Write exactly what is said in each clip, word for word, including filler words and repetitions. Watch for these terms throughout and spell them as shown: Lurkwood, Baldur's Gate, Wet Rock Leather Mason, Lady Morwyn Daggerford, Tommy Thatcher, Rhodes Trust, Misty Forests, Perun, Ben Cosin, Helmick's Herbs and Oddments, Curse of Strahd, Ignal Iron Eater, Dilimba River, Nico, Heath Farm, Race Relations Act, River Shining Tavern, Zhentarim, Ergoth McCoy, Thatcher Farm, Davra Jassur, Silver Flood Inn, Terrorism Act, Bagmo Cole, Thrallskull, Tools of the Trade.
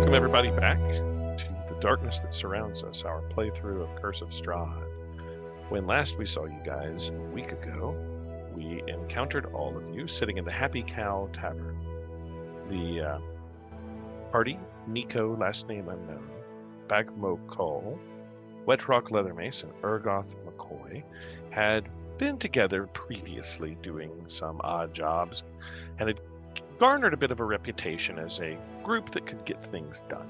Welcome everybody back to the darkness that surrounds us, our playthrough of Curse of Strahd. When last we saw you guys a week ago, we encountered all of you sitting in the Happy Cow Tavern. The uh, party, Nico, last name unknown, Bagmo Cole, Wet Rock Leather Mason, Ergoth McCoy, had been together previously doing some odd jobs and had garnered a bit of a reputation as a group that could get things done.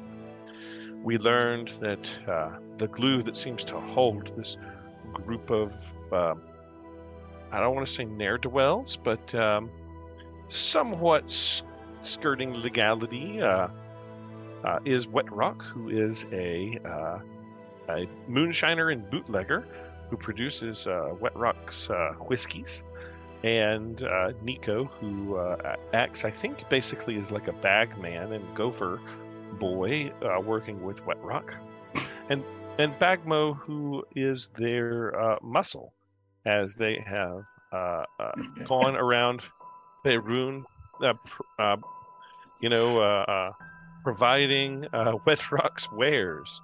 We learned that uh, the glue that seems to hold this group of, um, I don't want to say ne'er-do-wells, but um, somewhat skirting legality uh, uh, is Wet Rock, who is a, uh, a moonshiner and bootlegger who produces uh, Wet Rock's uh, whiskeys. And uh, Nico, who uh, acts, I think, basically is like a bag man and gopher boy uh, working with Wet Rock. And and Bagmo, who is their uh, muscle, as they have uh, uh, gone around Perun, uh, pr- uh, you know, uh, uh, providing uh, Wet Rock's wares.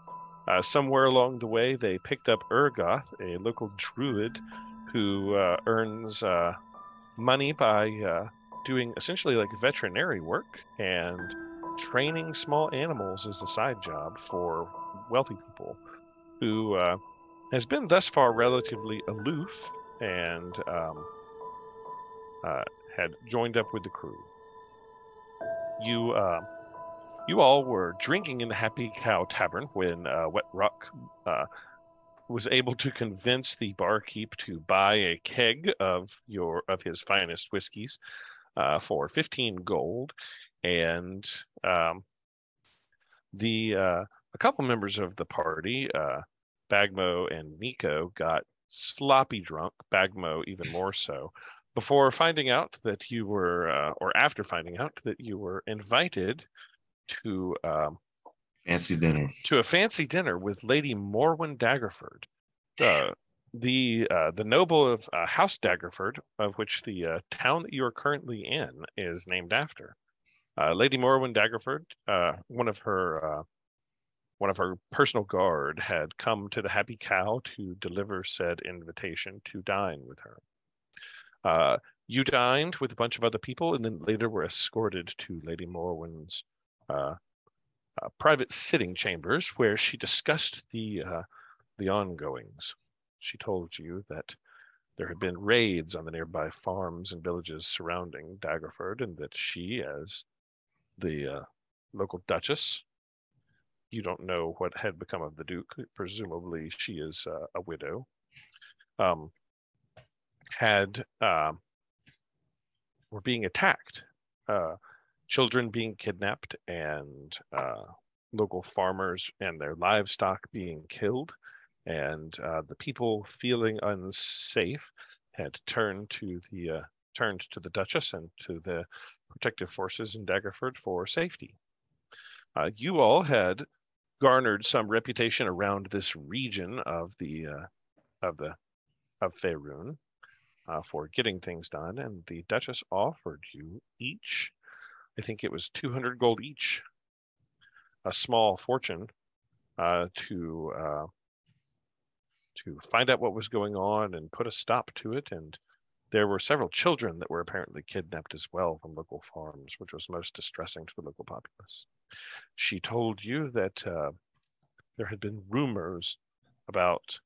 Uh, somewhere along the way, they picked up Ergoth, a local druid, who uh, earns... Uh, money by uh, doing essentially like veterinary work and training small animals as a side job for wealthy people, who uh, has been thus far relatively aloof and um, uh, had joined up with the crew. You uh, you all were drinking in the Happy Cow Tavern when uh, Wet Rock uh, was able to convince the barkeep to buy a keg of your of his finest whiskeys uh, for fifteen gold, and um, the uh, a couple members of the party, uh, Bagmo and Nico, got sloppy drunk. Bagmo even more so, before finding out that you were, uh, or after finding out that you were invited to. Um, Fancy dinner. To a fancy dinner with Lady Morwyn Daggerford, uh, the uh, the noble of uh, House Daggerford, of which the uh, town that you are currently in is named after. Uh, Lady Morwyn Daggerford, uh, one of her uh, one of her personal guard, had come to the Happy Cow to deliver said invitation to dine with her. Uh, you dined with a bunch of other people, and then later were escorted to Lady Morwyn's Uh, Uh, private sitting chambers, where she discussed the uh, the ongoings. She told you that there had been raids on the nearby farms and villages surrounding Daggerford, and that she, as the uh, local duchess, you don't know what had become of the Duke, presumably she is uh, a widow, um, had uh, were being attacked. Uh, Children being kidnapped, and uh, local farmers and their livestock being killed, and uh, the people feeling unsafe had turned to the uh, turned to the Duchess and to the protective forces in Daggerford for safety. Uh, you all had garnered some reputation around this region of the uh, of the of Faerun uh, for getting things done, and the Duchess offered you each, I think it was two hundred gold each, a small fortune, uh, to uh, to find out what was going on and put a stop to it. And there were several children that were apparently kidnapped as well from local farms, which was most distressing to the local populace. She told you that uh, there had been rumors about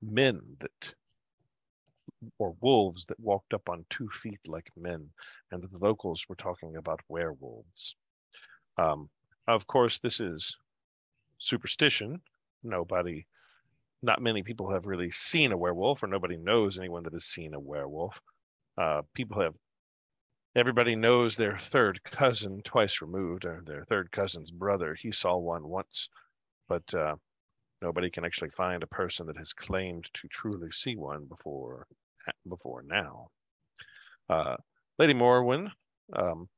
men that, or wolves that walked up on two feet like men, and the locals were talking about werewolves. Um, of course, this is superstition. Nobody, not many people have really seen a werewolf, or nobody knows anyone that has seen a werewolf. Uh, people have, everybody knows their third cousin twice removed, or their third cousin's brother. He saw one once, but uh, nobody can actually find a person that has claimed to truly see one before before now. Uh, Lady Morwyn um,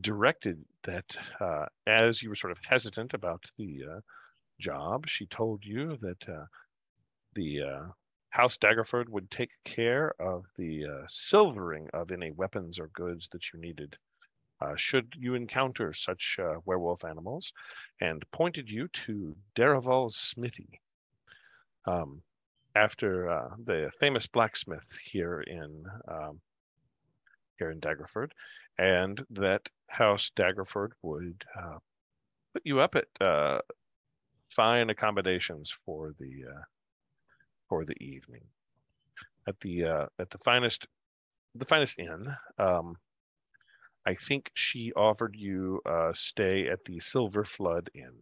directed that uh, as you were sort of hesitant about the uh, job, she told you that uh, the uh, House Daggerford would take care of the uh, silvering of any weapons or goods that you needed uh, should you encounter such uh, werewolf animals, and pointed you to Daraval's smithy. Um, after uh, the famous blacksmith here in um, here in Daggerford, and that House Daggerford would uh, put you up at uh, fine accommodations for the uh, for the evening at the uh, at the finest the finest inn. Um, I think she offered you a stay at the Silver Flood Inn.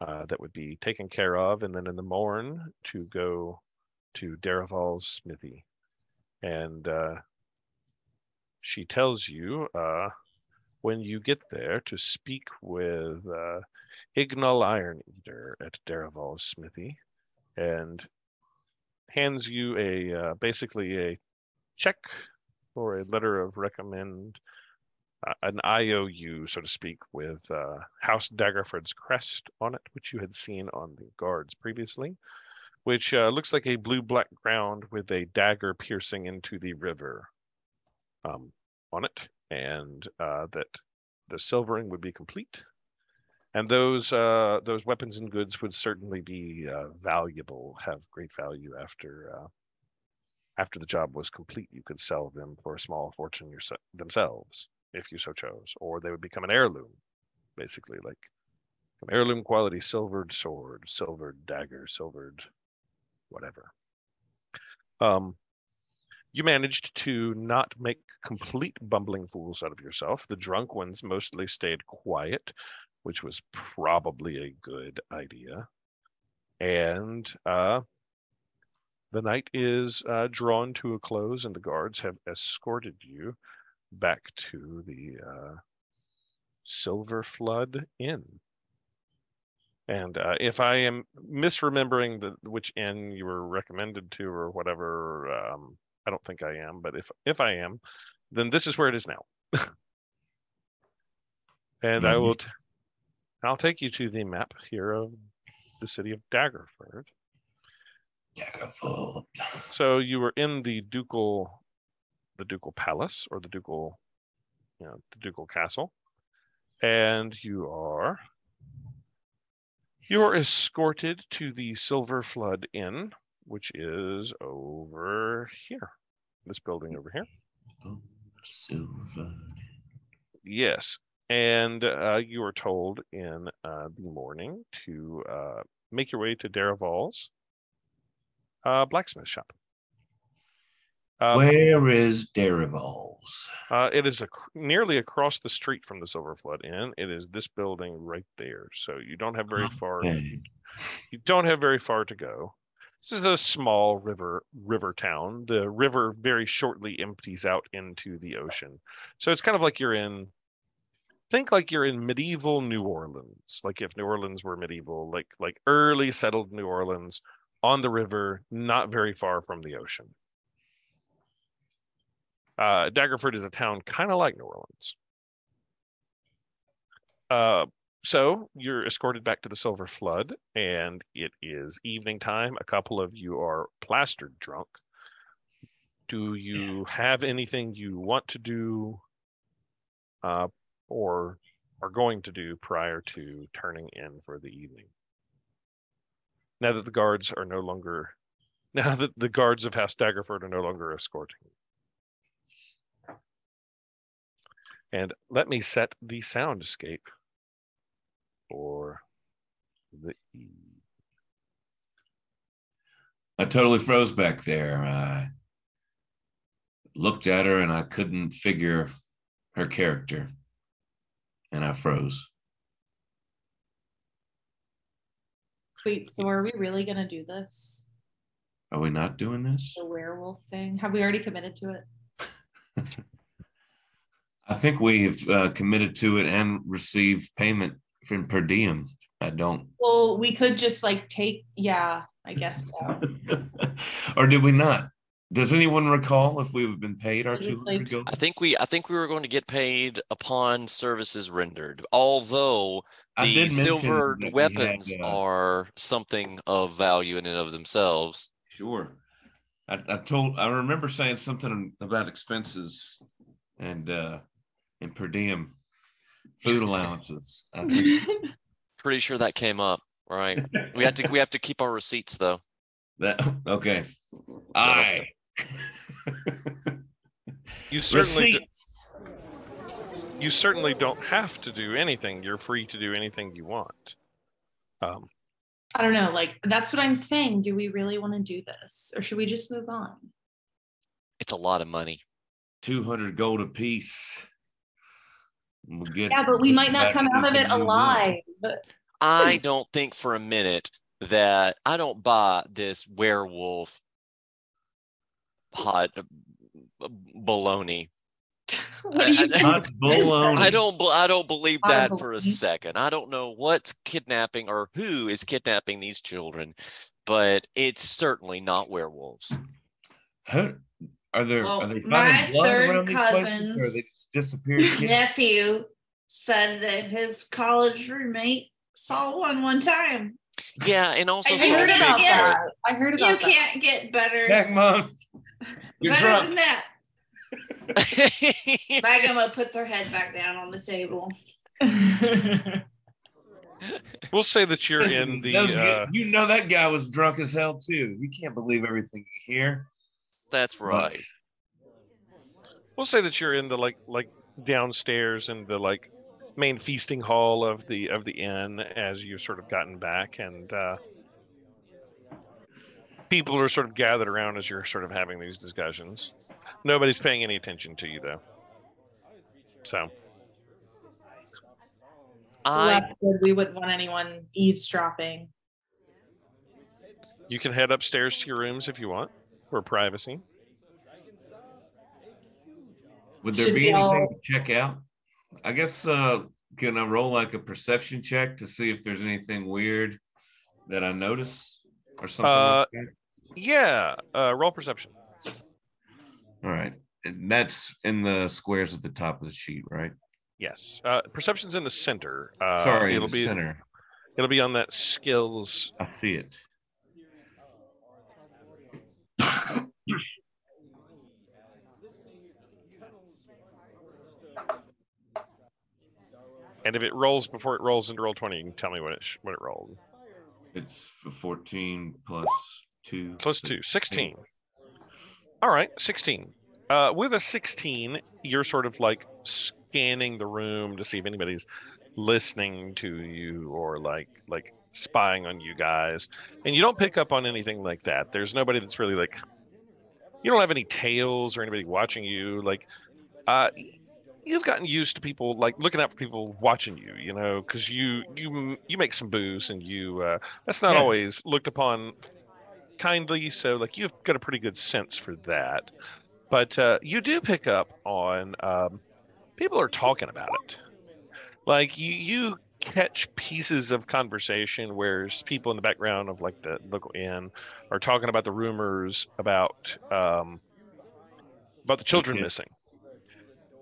Uh, that would be taken care of, and then in the morn to go to Daraval's smithy. And uh, she tells you uh, when you get there to speak with uh, Ignal Iron Eater at Daraval's smithy, and hands you a uh, basically a check or a letter of recommend, Uh, an I O U, so to speak, with uh, House Daggerford's crest on it, which you had seen on the guards previously, which uh, looks like a blue-black ground with a dagger piercing into the river um, on it, and uh, that the silvering would be complete, and those uh, those weapons and goods would certainly be uh, valuable, have great value after uh, after the job was complete. You could sell them for a small fortune yourself, themselves. If you so chose, or they would become an heirloom, basically, like an heirloom quality silvered sword, silvered dagger, silvered whatever. Um, you managed to not make complete bumbling fools out of yourself. The drunk ones mostly stayed quiet, which was probably a good idea. And uh, the night is uh, drawn to a close, and the guards have escorted you back to the uh, Silver Flood Inn. And uh, if I am misremembering the, which inn you were recommended to or whatever, um, I don't think I am, but if, if I am, then this is where it is now. And mm-hmm. I will, t- I'll take you to the map here of the city of Daggerford. Daggerford. So you were in the ducal the ducal palace, or the ducal, you know, the ducal castle, and you are you are escorted to the Silver Flood Inn, which is over here, this building over here. Oh, Silver. Yes, and uh, you are told in uh, the morning to uh, make your way to Daraval's uh, blacksmith shop. Um, Where is Daraval's? Uh, it is a, nearly across the street from the Silver Flood Inn. It is this building right there. So you don't have very far. Okay. You don't have very far to go. This is a small river river town. The river very shortly empties out into the ocean. So it's kind of like you're in. Think like you're in medieval New Orleans. Like if New Orleans were medieval, like like early settled New Orleans on the river, not very far from the ocean. Uh, Daggerford is a town kind of like New Orleans. Uh, so you're escorted back to the Silver Flood, and it is evening time. A couple of you are plastered drunk. Do you have anything you want to do uh, or are going to do prior to turning in for the evening? Now that the guards are no longer, now that the guards of House Daggerford are no longer escorting you. And let me set the soundscape for the E. I totally froze back there. I looked at her and I couldn't figure her character. And I froze. Wait, so are we really going to do this? Are we not doing this? The werewolf thing? Have we already committed to it? I think we've uh, committed to it and received payment from per diem. I don't. Well, we could just like take. Yeah, I guess so. Or did we not? Does anyone recall if we've been paid our two hundred? Like, I think we. I think we were going to get paid upon services rendered. Although the silver weapons we had, uh, are something of value in and of themselves. Sure. I, I told. I remember saying something about expenses, and. uh and per diem food allowances. I think. Pretty sure that came up, right? We have to we have to keep our receipts though. That okay. Aye. You certainly do, you certainly don't have to do anything. You're free to do anything you want. Um, I don't know. Like that's what I'm saying. Do we really want to do this, or should we just move on? It's a lot of money. Two hundred gold apiece. We'll get, yeah, but we might not come out of it alive. I don't think for a minute that I don't buy this werewolf hot baloney. What do you think? I don't. I don't believe that for a second. I don't know what's kidnapping or who is kidnapping these children, but it's certainly not werewolves. Huh? Are there? Well, are they my third cousin's nephew said that his college roommate saw one one time. Yeah, and also I heard about that. I heard about that. You can't get better. Back, Mom. You're better drunk. Than that. Bagamo puts her head back down on the table. We'll say that you're in the. Uh, you know that guy was drunk as hell too. You can't believe everything you hear. That's right. We'll say that you're in the like like downstairs in the like main feasting hall of the of the inn as you've sort of gotten back, and uh, people are sort of gathered around as you're sort of having these discussions. Nobody's paying any attention to you, though. So. I, we wouldn't want anyone eavesdropping. You can head upstairs to your rooms if you want, for privacy. Would there Should be anything all... to check out? I guess, uh, can I roll like a perception check to see if there's anything weird that I notice or something uh, like that? Yeah, uh, roll perception. All right. And that's in the squares at the top of the sheet, right? Yes. Uh, perception's in the center. Uh, Sorry, it'll be center. It'll be on that skills. I see it. And if it rolls before it rolls into roll twenty, you can tell me what it sh- what it rolled. It's fourteen plus two. Plus six, two. sixteen. All right, sixteen. Uh, with a sixteen, you're sort of like scanning the room to see if anybody's listening to you or like like spying on you guys. And you don't pick up on anything like that. There's nobody that's really like, you don't have any tails or anybody watching you. Like, uh, you've gotten used to people like looking out for people watching you, you know, because you, you, you make some booze and you, uh, that's not yeah. always looked upon kindly, so like you've got a pretty good sense for that, but uh you do pick up on um people are talking about it. Like you you catch pieces of conversation where people in the background of like the local inn are talking about the rumors about um about the children yeah. missing,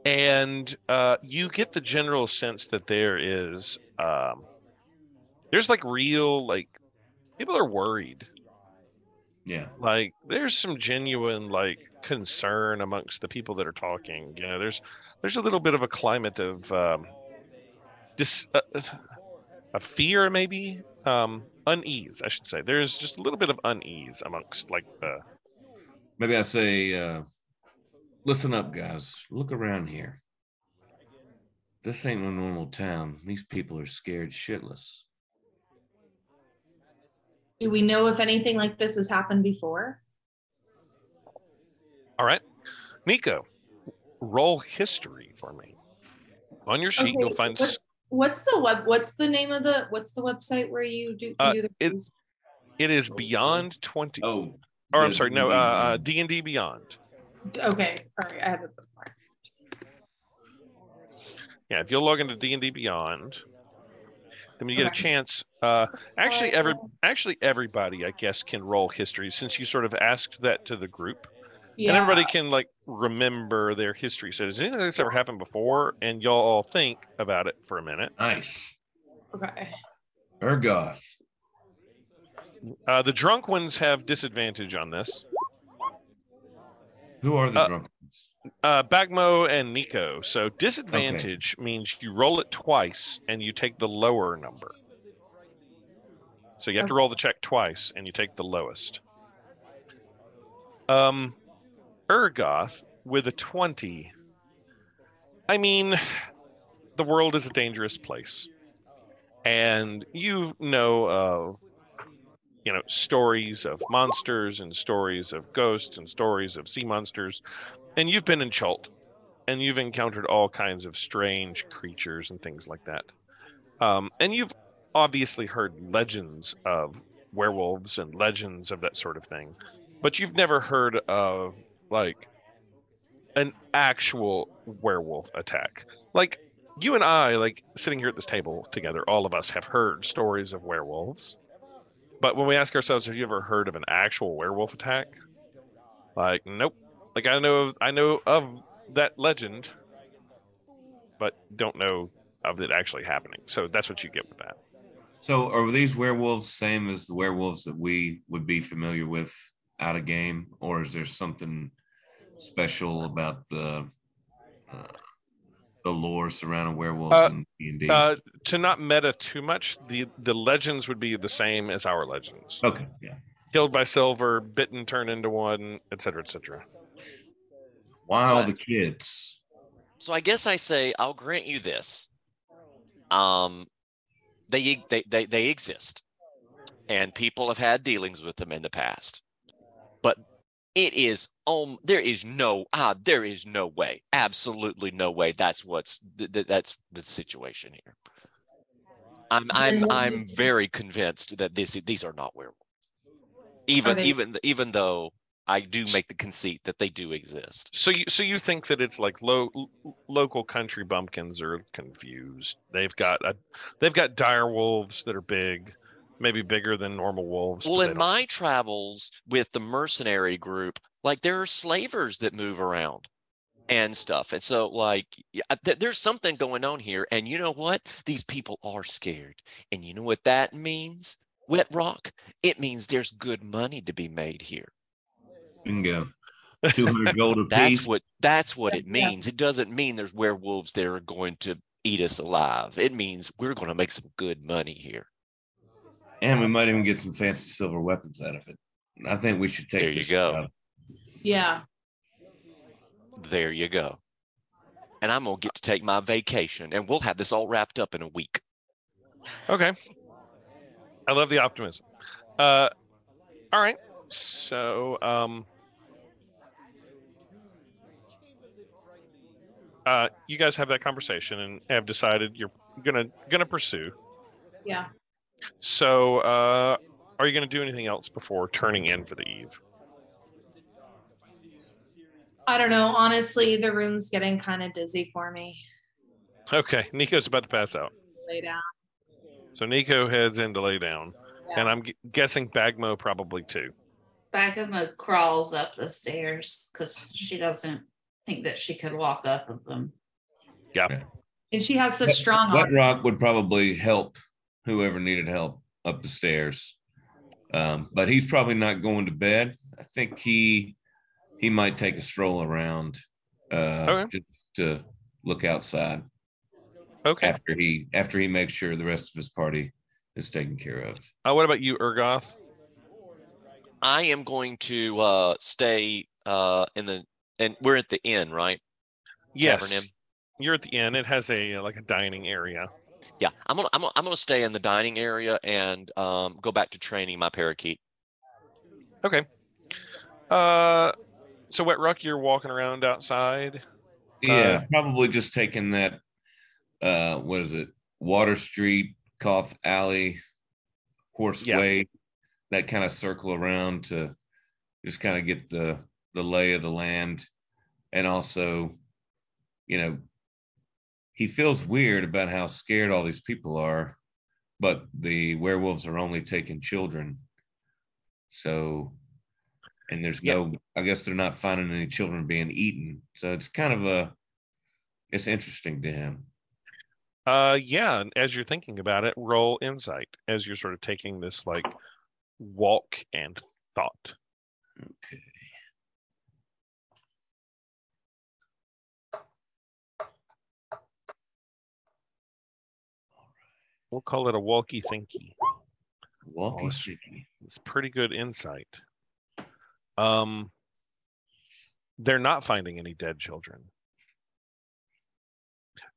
and uh you get the general sense that there is um there's like real like people are worried. Yeah, like there's some genuine like concern amongst the people that are talking. You know, there's there's a little bit of a climate of um, dis uh, a fear, maybe um, unease. I should say there's just a little bit of unease amongst like the. Uh, maybe I say, uh, listen up, guys. Look around here. This ain't no normal town. These people are scared shitless. Do we know if anything like this has happened before? All right. Nico, roll history for me. On your sheet, okay, you'll find... What's, what's the web? What's the name of the... What's the website where you do, you uh, do the... It, it is Beyond twenty. Oh, or I'm sorry, no, uh, D and D Beyond. Okay. All right. I have it bookmarked. Yeah, if you'll log into D and D Beyond... Then you get a chance. Uh, actually, every actually everybody, I guess, can roll history since you sort of asked that to the group, yeah. And everybody can like remember their history. So, does anything like this ever happened before? And y'all all think about it for a minute. Nice. Okay. Ergoth. Uh, the drunk ones have disadvantage on this. Who are the uh, drunk ones? Uh, Bagmo and Nico. So disadvantage okay. means you roll it twice and you take the lower number. So you have okay. to roll the check twice and you take the lowest. Um, Ergoth with a twenty. I mean, the world is a dangerous place. And you know of, uh, you know, stories of monsters and stories of ghosts and stories of sea monsters. And you've been in Chult, and you've encountered all kinds of strange creatures and things like that. Um, and you've obviously heard legends of werewolves and legends of that sort of thing. But you've never heard of, like, an actual werewolf attack. Like, you and I, like, sitting here at this table together, all of us have heard stories of werewolves. But when we ask ourselves, have you ever heard of an actual werewolf attack? Like, nope. Like, I know, I know of that legend, but don't know of it actually happening. So that's what you get with that. So are these werewolves same as the werewolves that we would be familiar with out of game? Or is there something special about the uh, the lore surrounding werewolves uh, in D and D? Uh, to not meta too much, the, the legends would be the same as our legends. Okay, yeah. Killed by silver, bitten, turned into one, et cetera, et cetera. Wow, so the I, kids. So I guess I say I'll grant you this. Um, they they they they exist, and people have had dealings with them in the past. But it is um there is no ah there is no way, absolutely no way. That's what's th- th- that's the situation here. I'm I'm I'm very convinced that this these are not werewolves. Even they- even even though. I do make the conceit that they do exist. So you, so you think that it's like lo, lo, local country bumpkins are confused. They've got a, they've got dire wolves that are big, maybe bigger than normal wolves. Well, in my travels with the mercenary group, like there are slavers that move around and stuff. And so like th- there's something going on here. And you know what? These people are scared. And you know what that means? Wet Rock. It means there's good money to be made here. Bingo. two hundred gold apiece. That's what that's what it means. It doesn't mean there's werewolves that are going to eat us alive. It means we're going to make some good money here. And we might even get some fancy silver weapons out of it. I think we should take there this. There you go. Out. Yeah. There you go. And I'm going to get to take my vacation, and we'll have this all wrapped up in a week. Okay. I love the optimism. Uh, all right. So, um, uh, you guys have that conversation and have decided you're gonna gonna pursue. Yeah. So, uh, are you gonna do anything else before turning in for the eve? I don't know. Honestly, the room's getting kind of dizzy for me. Okay, Nico's about to pass out. Lay down. So Nico heads in to lay down, yeah. And I'm g- guessing Bagmo probably too. Bagmo crawls up the stairs because she doesn't think that she could walk up of them. Yeah. And she has such strong arms. Wet Rock would probably help whoever needed help up the stairs. Um, but he's probably not going to bed. I think he he might take a stroll around uh, okay. just to look outside. Okay. After he after he makes sure the rest of his party is taken care of. Uh, what about you, Ergoth? I am going to uh, stay uh, in the, and we're at the inn, right? Yes, Tavern Inn. You're at the inn. It has a like a dining area. Yeah, I'm gonna I'm gonna, I'm gonna stay in the dining area and um, go back to training my parakeet. Okay. Uh, so Wet Rock, you're walking around outside. Yeah, uh, probably just taking that. Uh, what is it? Water Street, Cough Alley, Horseway. Yeah. That kind of circle around to just kind of get the, the lay of the land. And also, you know, he feels weird about how scared all these people are, but the werewolves are only taking children. So, and there's no, yeah. I guess they're not finding any children being eaten. So it's kind of a, it's interesting to him. Uh, yeah. And as you're thinking about it, roll insight as you're sort of taking this, like, walk and thought. Okay. We'll call it a walkie thinky. Walkie thinky. Oh, it's pretty good insight. Um, they're not finding any dead children.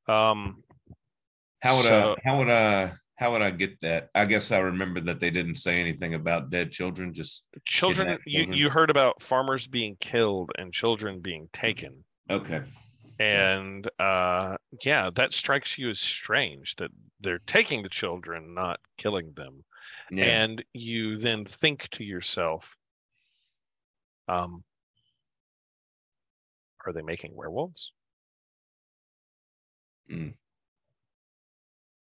Um, how would so, I? How would I? How would I get that? I guess I remember that they didn't say anything about dead children. Just children. You you heard about farmers being killed and children being taken. Okay. And uh, yeah, that strikes you as strange that they're taking the children, not killing them. Yeah. And you then think to yourself, um, are they making werewolves? Mm.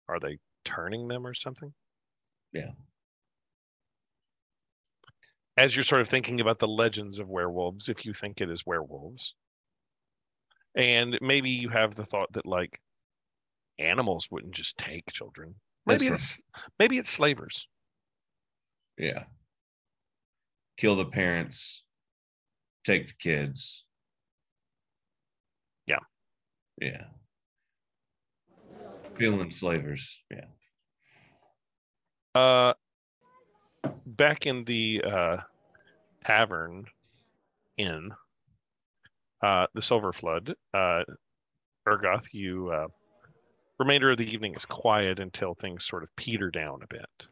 Are they turning them or something? Yeah. As you're sort of thinking about the legends of werewolves, if you think it is werewolves. And maybe you have the thought that, like, animals wouldn't just take children. Maybe That's it's right. maybe it's slavers. Yeah. Kill the parents. Take the kids. Yeah. Yeah. Feeling slavers. Yeah. Uh, back in the uh, tavern inn. Uh, the Silver Flood, uh, Ergoth, you, uh, remainder of the evening is quiet until things sort of peter down a bit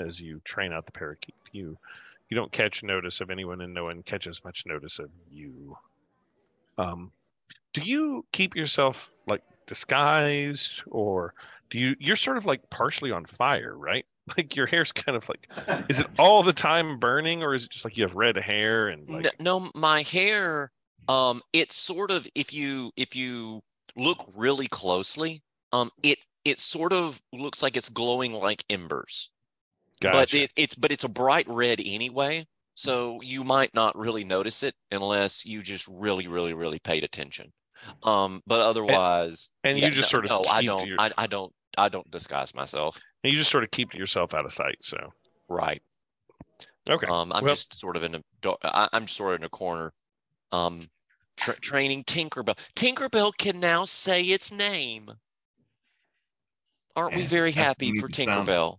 as you train out the parakeet. You, you don't catch notice of anyone, and no one catches much notice of you. Um, do you keep yourself, like, disguised, or do you, you're sort of, like, partially on fire, right? Like, your hair's kind of like, is it all the time burning, or is it just like you have red hair and like... No, no my hair... Um, it's sort of, if you if you look really closely, um, it it sort of looks like it's glowing like embers. Gotcha. But it, it's but it's a bright red anyway, so you might not really notice it unless you just really, really, really paid attention. Um, but otherwise, and, and yeah, you just no, sort of no, I don't, your... I, I don't, I don't disguise myself. And you just sort of keep yourself out of sight. So right. Okay. Um, I'm well, just sort of in a, I, I'm just sort of in a corner. Um. Tra- training Tinkerbell. Tinkerbell can now say its name. Aren't yeah, we very happy we for Tinkerbell?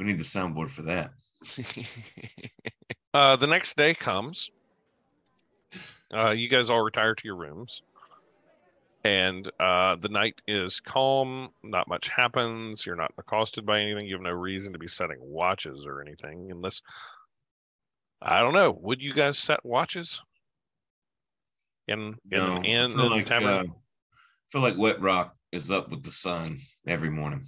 We need the soundboard for that. uh, the next day comes. Uh, you guys all retire to your rooms. And uh, the night is calm. Not much happens. You're not accosted by anything. You have no reason to be setting watches or anything. Unless, I don't know. Would you guys set watches? In in no, in the like, tavern, uh, I feel like Wet Rock is up with the sun every morning.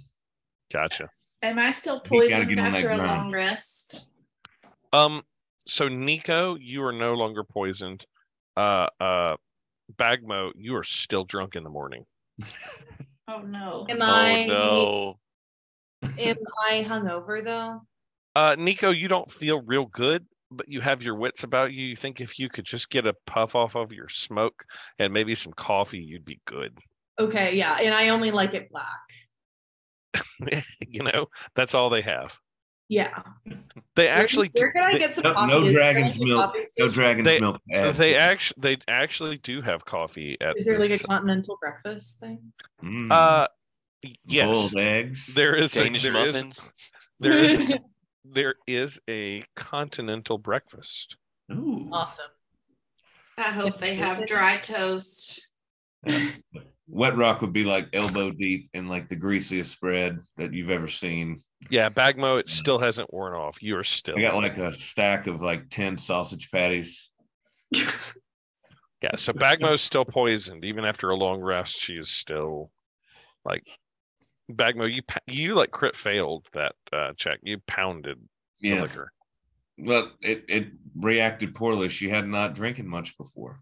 Gotcha. Am I still poisoned after a long rest? Um. So Nico, you are no longer poisoned. Uh. Uh. Bagmo, you are still drunk in the morning. Oh no! Am I? Oh, no. Am I hungover though? Uh, Nico, you don't feel real good. But you have your wits about you. You think if you could just get a puff off of your smoke and maybe some coffee, you'd be good. Okay, yeah. And I only like it black. You know, that's all they have. Yeah. They actually... Where can I get some coffee? No dragon's milk. No dragon's milk. They actually they actually do have coffee. At Is there like a continental breakfast thing? Mm. Uh, yes. Boiled eggs. There is Danish a, there muffins. Is, there is... There is a continental breakfast. Ooh. Awesome. I hope they have dry toast. Yeah. Wet Rock would be like elbow deep in like the greasiest spread that you've ever seen. Yeah, Bagmo, it still hasn't worn off. You are still. I got like a stack of like ten sausage patties. Yeah, so Bagmo's still poisoned. Even after a long rest, she is still like... Bagmo, you you like crit failed that uh, check. You pounded yeah. the liquor. Well, it, it reacted poorly. She had not drinking much before.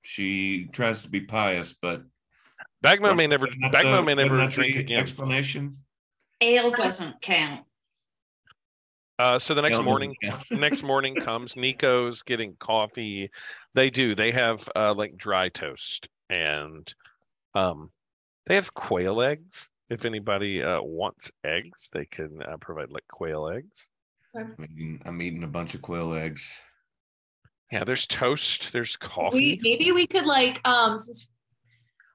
She tries to be pious, but Bagmo may never Bagmo the, may never drink again. Explanation: Ale doesn't count. Uh, so the next Ale morning, next morning comes. Nico's getting coffee. They do. They have uh, like dry toast, and um, they have quail eggs. If anybody uh, wants eggs, they can uh, provide like quail eggs. I'm eating, I'm eating a bunch of quail eggs. Yeah, there's toast. There's coffee. We, maybe we could like, um, since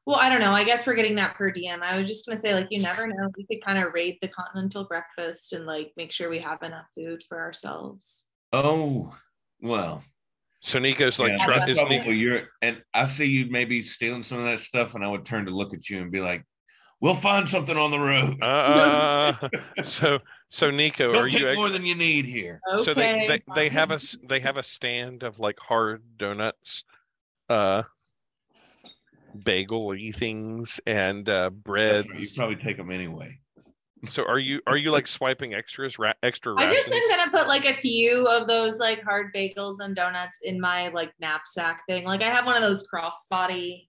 Well, I don't know. I guess we're getting that per diem. I was just going to say, like, you never know. We could kind of raid the continental breakfast and, like, make sure we have enough food for ourselves. Oh, well. So Nico's like, yeah, try- is Nico, you're, and I see you maybe stealing some of that stuff, and I would turn to look at you and be like, we'll find something on the road. Uh, so, so Nico, Don't are take you more than you need here? Okay. So they, they, they have a they have a stand of like hard donuts, uh, bagel-y things, and uh, breads. Right. You probably take them anyway. So are you are you like swiping extras ra- extra rations? I just am gonna put like a few of those like hard bagels and donuts in my like knapsack thing. Like I have one of those crossbody.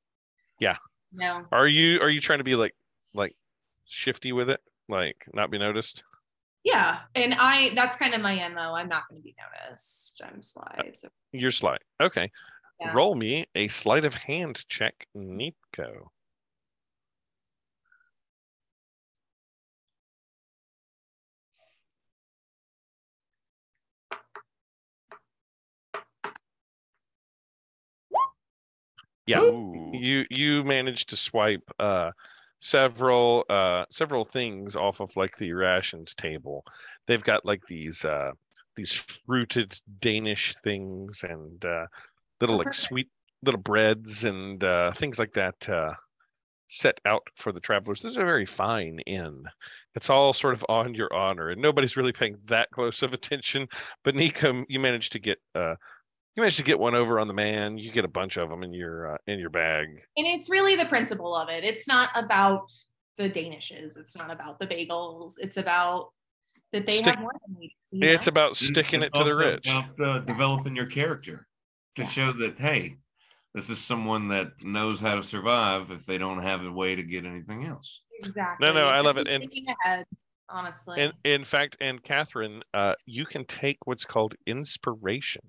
Yeah. No. Are you are you trying to be like like shifty with it? Like not be noticed? Yeah. And I that's kind of my M O. I'm not gonna be noticed. I'm sly. So. You're sly. Okay. Yeah. Roll me a sleight of hand check, Nico. Yeah, Ooh. you you managed to swipe uh, several uh, several things off of like the rations table. They've got like these uh, these fruited Danish things and uh, little oh, like perfect. sweet little breads and uh, things like that uh, set out for the travelers. This is a very fine inn. It's all sort of on your honor, and nobody's really paying that close of attention. But Nico, you managed to get. Uh, You manage to get one over on the man. You get a bunch of them in your uh, in your bag. And it's really the principle of it. It's not about the Danishes. It's not about the bagels. It's about that they Stick- have more than we. You know? It's about sticking it's it to the rich. About, uh, developing your character to yeah. show that hey, this is someone that knows how to survive if they don't have a way to get anything else. Exactly. No, no, I love it. And thinking ahead. Honestly. And in fact, and Catherine, uh, you can take what's called inspiration.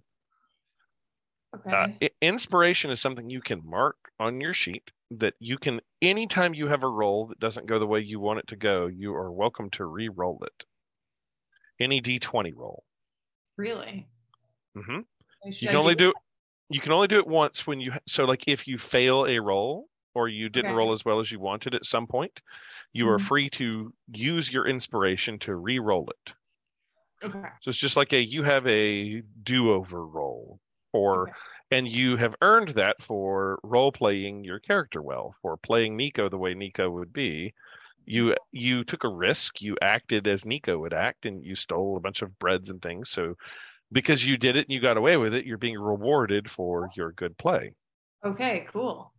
Okay. Uh, inspiration is something you can mark on your sheet that you can, anytime you have a roll that doesn't go the way you want it to go, you are welcome to re-roll it. Any D twenty roll. Really? Mm-hmm. You can only do it, you can only do it once when you, so like if you fail a roll or you didn't okay. roll as well as you wanted at some point, you mm-hmm. are free to use your inspiration to re-roll it. Okay. So it's just like a, you have a do-over roll. For okay. and you have earned that for role playing your character well, for playing Nico the way Nico would be. You you took a risk, you acted as Nico would act, and you stole a bunch of breads and things. So because you did it and you got away with it, you're being rewarded for your good play. Okay, cool.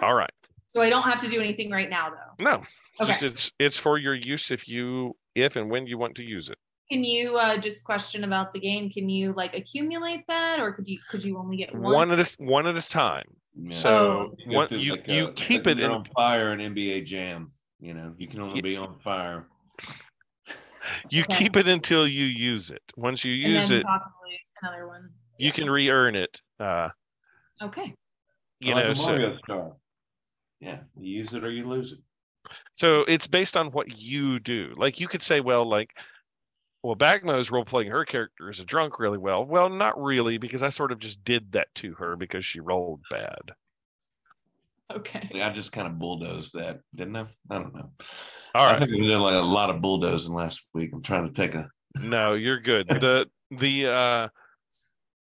All right. So I don't have to do anything right now though. No. Okay. Just it's it's for your use if you if and when you want to use it. Can you uh, just question about the game? Can you like accumulate that, or could you could you only get one? One at a one at a time. Yeah. So oh. one, you like you a, keep like it on fire in N B A Jam. You know, you can only yeah. be on fire. You okay. keep it until you use it. Once you use and then it, possibly another one. You yeah. can re-earn it. Uh, okay. You like know, so star. yeah, you use it or you lose it. So it's based on what you do. Like you could say, well, like. Well, Bagmo's role-playing her character as a drunk really well. Well, not really, because I sort of just did that to her because she rolled bad. Okay. I just kind of bulldozed that, didn't I? I don't know. All right. I think we did like a lot of bulldozing last week. I'm trying to take a... No, you're good. The the uh,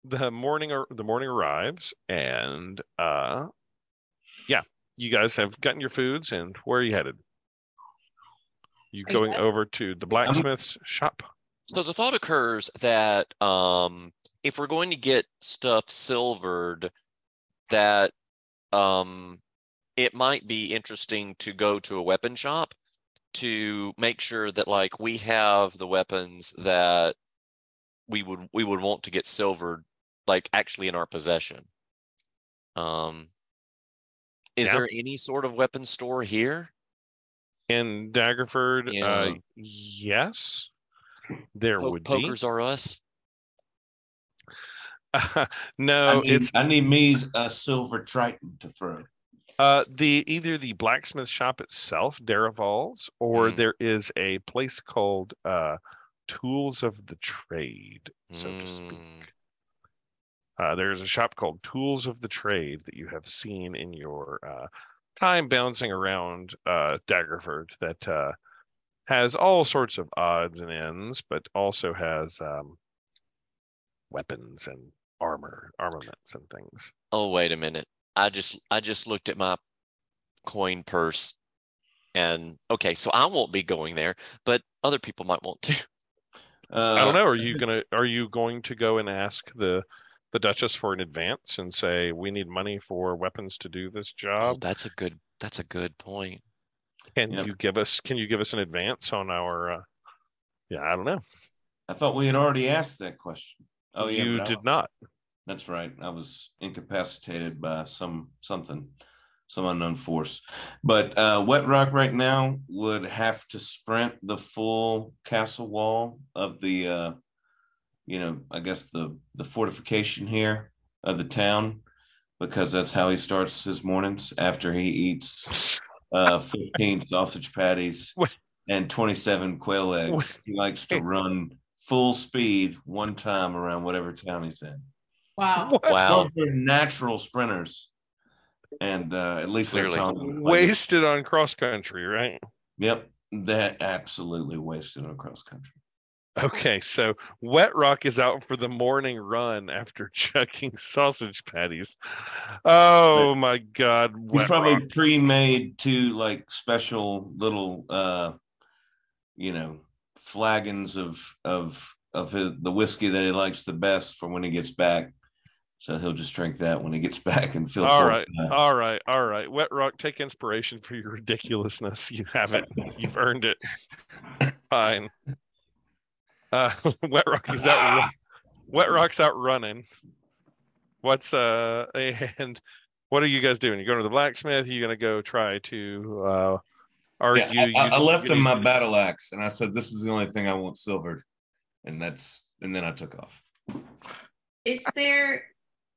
the morning or the morning arrives, and uh, yeah, you guys have gotten your foods, and where are you headed? You going yes. over to the blacksmith's um, shop? So the thought occurs that um, if we're going to get stuff silvered, that um, it might be interesting to go to a weapon shop to make sure that like we have the weapons that we would we would want to get silvered, like actually in our possession. Um, is yeah. there any sort of weapon store here? In Daggerford, yeah. uh, yes, there po- would pokers be. Pokers are us. Uh, no, I need, it's I need me a silver triton to throw. Uh, the either the blacksmith shop itself, Daraval's, or mm. there is a place called uh, Tools of the Trade, so mm. to speak. Uh, there is a shop called Tools of the Trade that you have seen in your. Uh, time bouncing around uh, Daggerford that uh, has all sorts of odds and ends, but also has um, weapons and armor, armaments and things. Oh, wait a minute. I just I just looked at my coin purse, and okay, so I won't be going there, but other people might want to. Uh, I don't know. Are you gonna Are you going to go and ask the the Duchess for an advance and say we need money for weapons to do this job? Oh, that's a good That's a good point. Can yep. you give us Can you give us an advance on our? Uh, yeah, I don't know. I thought we had already asked that question. Oh, yeah, you did not. That's right. I was incapacitated by some something, some unknown force. But uh, Wet Rock right now would have to sprint the full castle wall of the, uh, you know, I guess the, the fortification here of the town, because that's how he starts his mornings after he eats uh, fifteen sausage patties and twenty-seven quail eggs. He likes to run full speed one time around whatever town he's in. Wow. What? Wow. Those are natural sprinters. And uh, at least they're wasted on cross country, right? Yep. They're absolutely wasted on cross country. Okay. So Wet Rock is out for the morning run after chucking sausage patties. Oh, but my God. Wet he's probably Rock. Pre-made two like special little, uh, you know, flagons of, of, of his, the whiskey that he likes the best for when he gets back. So he'll just drink that when he gets back and feels all right. Nice. All right. All right. Wet Rock, take inspiration for your ridiculousness. You have it. You've earned it. Fine. Uh, Wet Rock is out. Wet Rock's out running. What's uh? And what are you guys doing? You going to the blacksmith? Are you going to go try to uh, argue? Yeah, I, you, I, I left him my battle axe, and I said, "This is the only thing I want silvered," and that's. And then I took off. Is there?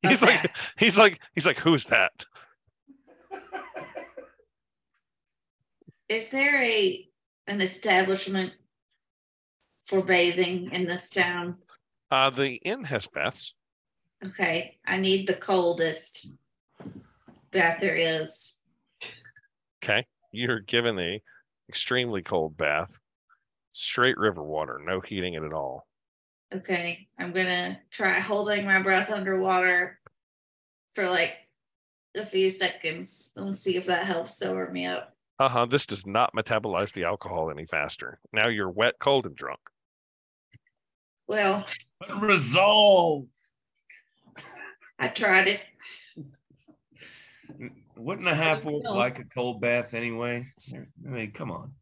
He's okay. like, he's like, he's like, who's that? Is there a an establishment for bathing in this town? Uh, the inn has baths. Okay, I need the coldest bath there is. Okay, you're given the extremely cold bath, straight river water, no heating it at all. Okay, I'm gonna try holding my breath underwater for like a few seconds and see if that helps sober me up. Uh-huh, this does not metabolize the alcohol any faster. Now you're wet, cold, and drunk. Well. But resolve! I tried it. Wouldn't a half-orc like a cold bath anyway? I mean, come on.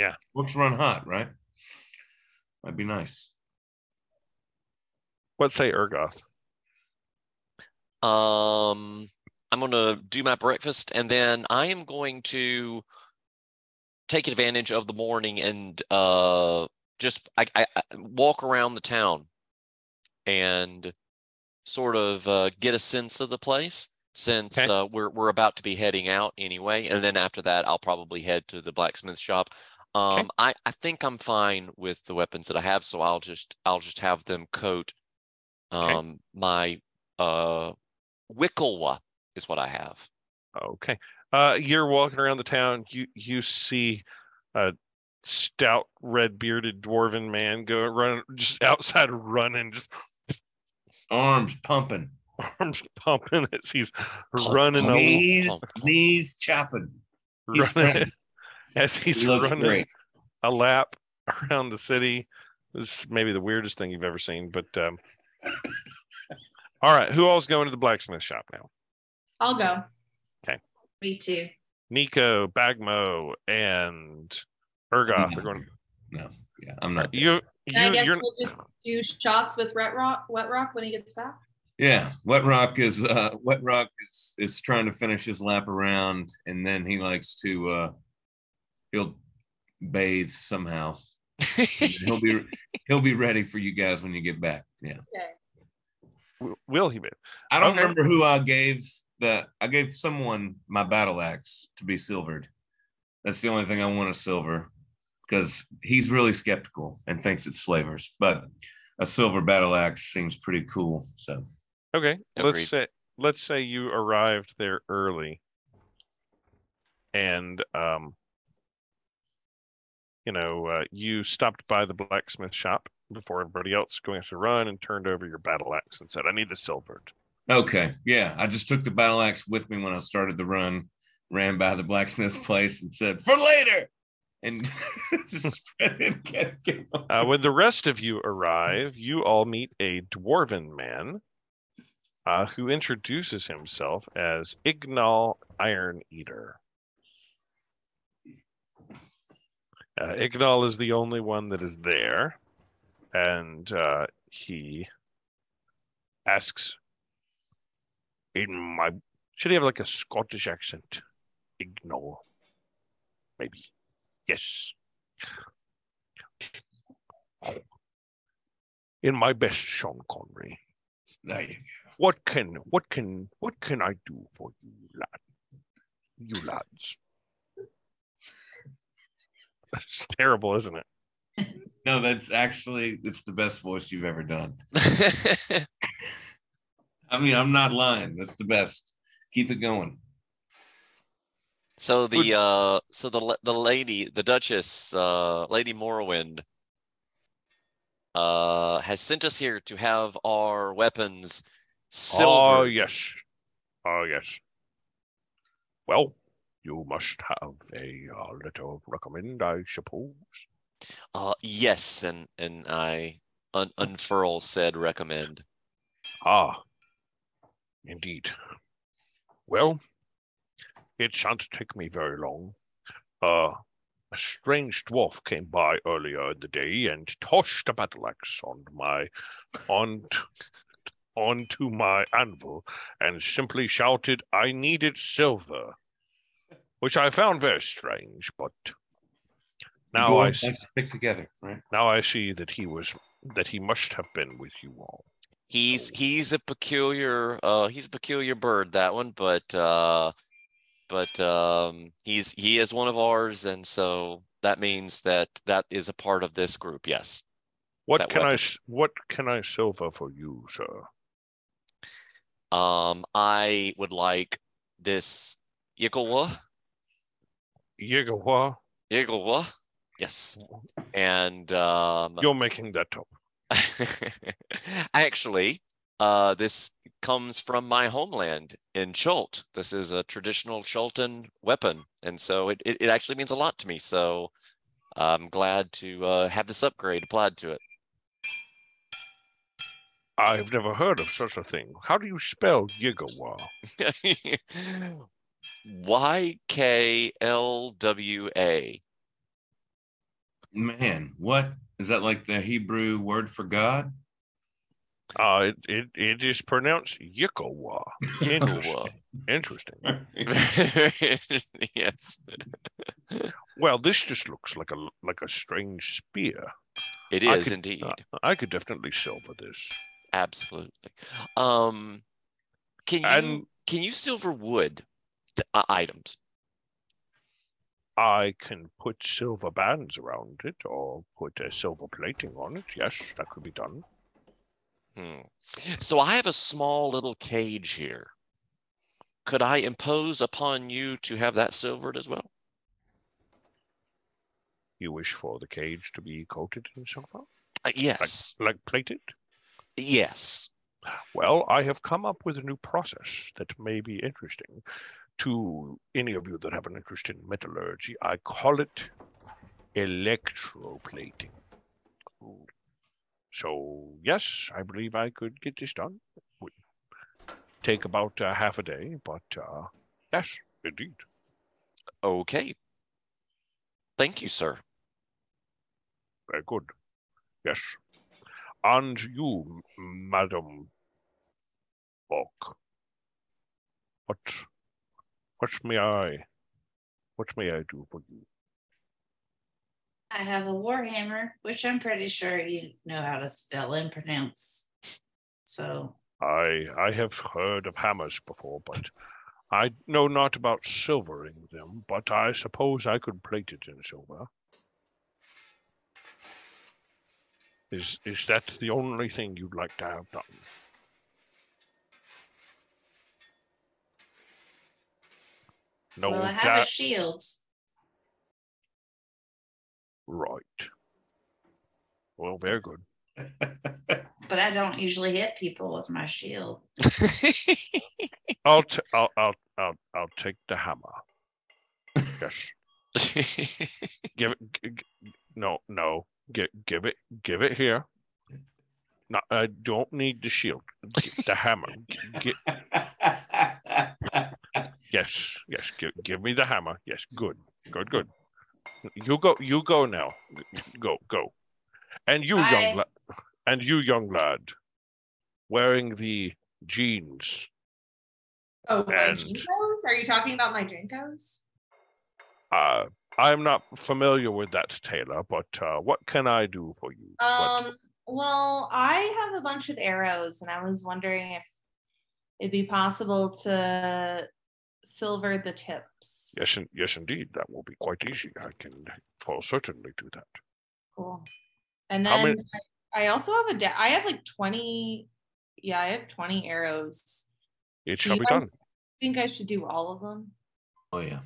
Yeah. Orcs run hot, right? Might be nice. What say Ergoth? Um, I'm going to do my breakfast, and then I am going to take advantage of the morning and uh, just I, I, I walk around the town and sort of uh, get a sense of the place, since okay. uh, we're we're about to be heading out anyway. And then after that, I'll probably head to the blacksmith shop. Um, okay. I, I think I'm fine with the weapons that I have, so I'll just I'll just have them coat um, okay. my uh, Yklwa is what I have. Okay, uh, you're walking around the town. You you see a stout, red bearded dwarven man go run just outside running, just arms pumping, arms pumping as he's oh, running, knees, along. knees chopping, he's running. As he's running great. a lap around the city. This is maybe the weirdest thing you've ever seen, but um all right, who all's going to the blacksmith shop now? I'll go. Okay. Me too. Nico, Bagmo, and Ergoth no. are going to No, yeah, I'm not. You, you I guess you're... we'll just do shots with Wet Rock Wet Rock when he gets back. Yeah, Wet Rock is uh Wet Rock is is trying to finish his lap around, and then he likes to uh he'll bathe somehow. he'll be he'll be ready for you guys when you get back. Yeah. Okay. Will he be? I don't okay. remember who I gave the. I gave someone my battle axe to be silvered. That's the only thing I want to silver, because he's really skeptical and thinks it's slavers. But a silver battle axe seems pretty cool. So. Okay. Agreed. Let's say let's say you arrived there early. and um, you know, uh, you stopped by the blacksmith shop before everybody else going to run and turned over your battle axe and said, I need the silvered. Okay, yeah, I just took the battle axe with me when I started the run, ran by the blacksmith's place and said, for later! And just spread it. Get, get uh, when the rest of you arrive, you all meet a dwarven man uh, who introduces himself as Ignal Iron Eater. Uh, Ignal is the only one that is there, and uh, he asks, in my, should he have like a Scottish accent? Ignal, maybe. Yes. In my best Sean Connery. There you go. What can what can what can I do for you, lad? You lads. It's terrible, isn't it? No, that's actually, it's the best voice you've ever done. I mean, I'm not lying. That's the best. Keep it going. So the uh, so the the lady, the Duchess, uh, Lady Morwyn, uh, has sent us here to have our weapons silvered. Oh yes, oh yes. Well, you must have a uh, letter of recommend, I suppose. Uh, yes, and and I un- unfurl said recommend. Ah, indeed. Well, it shan't take me very long. Uh, a strange dwarf came by earlier in the day and tossed a battle axe on my, on t- onto my anvil and simply shouted, I needed silver, which I found very strange, but now I see, stick together, right? Now I see that he was, that he must have been with you all. He's, he's a peculiar, uh, he's a peculiar bird, that one, but, uh, But um, he's he is one of ours, and so that means that that is a part of this group. Yes. What can weapon. I what can I silver for you, sir? Um, I would like this Yklwa. Yklwa. Yklwa. Yes. And um, you're making that up. Actually. Uh, this comes from my homeland in Chult. This is a traditional Chultan weapon, and so it, it, it actually means a lot to me. So I'm glad to uh, have this upgrade applied to it. I've never heard of such a thing. How do you spell Yklwa? Y K L W A. Man, what? Is that like the Hebrew word for God? Uh, it, it it is pronounced Yklwa. Yklwa. Interesting. Interesting. Yes. Well, this just looks like a like a strange spear. It is I could, indeed. Uh, I could definitely silver this. Absolutely. Um, can you and can you silver wood th- uh, items? I can put silver bands around it, or put a silver plating on it. Yes, that could be done. Hmm. So I have a small little cage here. Could I impose upon you to have that silvered as well? You wish for the cage to be coated in silver? Uh, yes. Like, like plated? Yes. Well, I have come up with a new process that may be interesting to any of you that have an interest in metallurgy. I call it electroplating. Ooh. So, yes, I believe I could get this done. It would take about uh, half a day, but uh, yes, indeed. Okay. Thank you, sir. Very good. Yes. And you, Madam Bork, what, what may I, what may I do for you? I have a warhammer, which I'm pretty sure you know how to spell and pronounce. So I I have heard of hammers before, but I know not about silvering them, but I suppose I could plate it in silver. Is is that the only thing you'd like to have done? No, well, I have a shield. Right. Well, very good. But I don't usually hit people with my shield. I'll, t- I'll, I'll, I'll, I'll take the hammer. Yes. Give it. G- g- no, no. G- give it. Give it here. No, I don't need the shield. Get the hammer. Get... Yes, yes. Give, give me the hammer. Yes, good, good, good. You go. You go now. Go, go. And you, Bye. young la- and you, young lad, wearing the jeans. Oh, my and... Jinkos? Are you talking about my Jinkos? Uh, I'm not familiar with that, Taylor. But uh, what can I do for you? Um. What... Well, I have a bunch of arrows, and I was wondering if it'd be possible to silver the tips. Yes, in- yes, indeed. That will be quite easy. I can for certainly do that. Cool. And then I, mean, I, I also have a. Da- I have like twenty. Yeah, I have twenty arrows. It shall be done. I think I should do all of them. Oh yeah.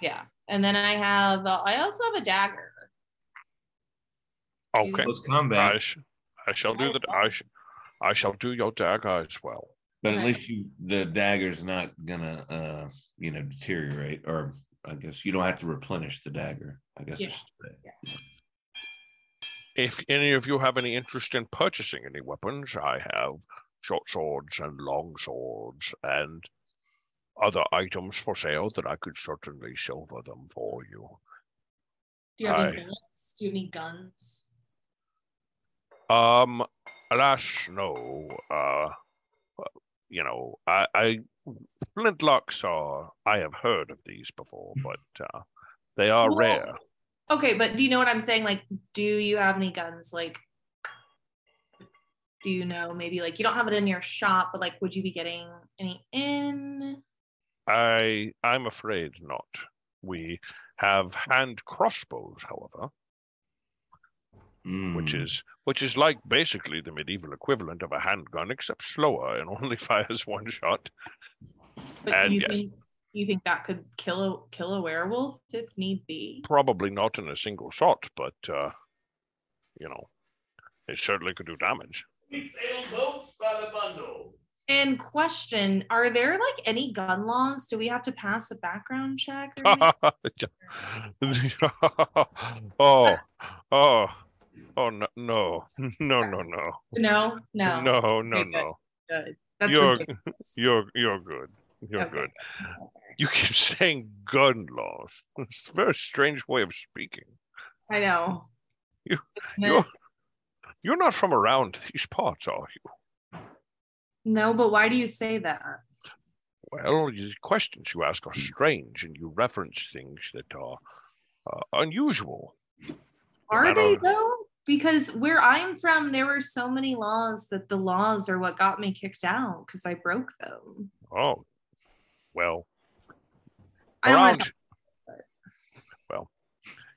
Yeah, and then I have. Uh, I also have a dagger. Okay. Close combat. I, sh- I shall do the. I, sh- I shall do your dagger as well. But at least you, the dagger's not gonna, uh, you know, deteriorate, or I guess you don't have to replenish the dagger. I guess. Yeah. Yeah. If any of you have any interest in purchasing any weapons, I have short swords and long swords and other items for sale that I could certainly silver them for you. Do you have I... any bullets? Do you have any guns? Um, alas, no. Uh, you know, I, I flintlocks are. I have heard of these before, but uh, they are well, rare. Okay, but do you know what I'm saying? Like, do you have any guns? Like, do you know? Maybe like you don't have it in your shop, but like, would you be getting any in? I I'm afraid not. We have hand crossbows, however, mm. which is which is like basically the medieval equivalent of a handgun, except slower and only fires one shot. But and do you yes. think- You think that could kill a kill a werewolf if need be? Probably not in a single shot, but uh, you know, it certainly could do damage. We sell by the bundle. And question: are there like any gun laws? Do we have to pass a background check? Or oh, oh, oh no, no, no, no, no, no, no, no, no, no. Good. That's you're ridiculous. you're you're good. You're okay. Good. You keep saying gun laws. It's a very strange way of speaking. I know. You, you're, you're not from around these parts, are you? No, but why do you say that? Well, the questions you ask are strange, and you reference things that are uh, unusual. Are they, though? Because where I'm from, there were so many laws that the laws are what got me kicked out, because I broke them. Oh. Well, I don't around, well,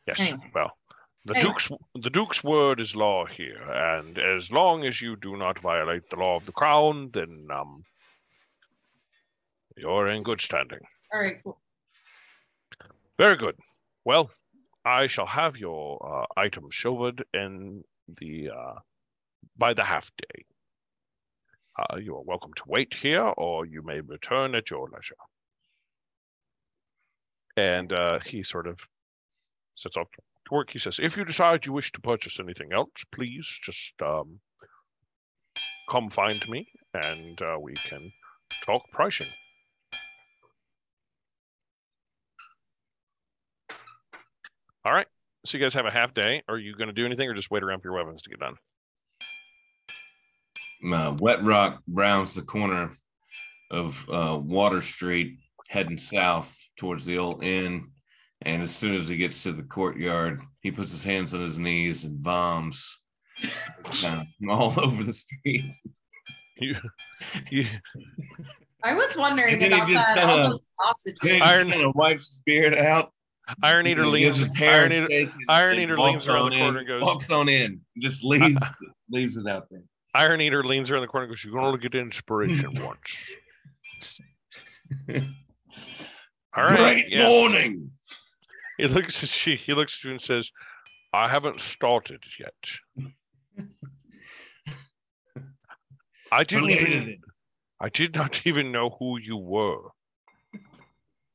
yes, anyway. well, the anyway. Duke's the Duke's word is law here, and as long as you do not violate the law of the crown, then um, you're in good standing. All right, cool. Very good. Well, I shall have your uh, item silvered in the uh, by the half day. Uh, you are welcome to wait here, or you may return at your leisure. And uh, he sort of sets off to work. He says, if you decide you wish to purchase anything else, please just um, come find me, and uh, we can talk pricing. All right. So you guys have a half day. Are you going to do anything, or just wait around for your weapons to get done? Uh, Wet Rock rounds the corner of uh, Water Street, heading south towards the old inn. And as soon as he gets to the courtyard, he puts his hands on his knees and vomits uh, all over the streets. You, you. I was wondering about that. Kinda, all those sausages. He Iron kind of wipes his beard out. Iron Eater leans. Iron Eater, Iron Eater leans around the corner and goes. Walks on in. Just leaves. leaves it out there. Iron Eater leans around the corner and goes, you're going to get inspiration once. All right, Great yeah. morning. He looks at she. He looks at you and says, "I haven't started yet." I didn't even. I did not even know who you were.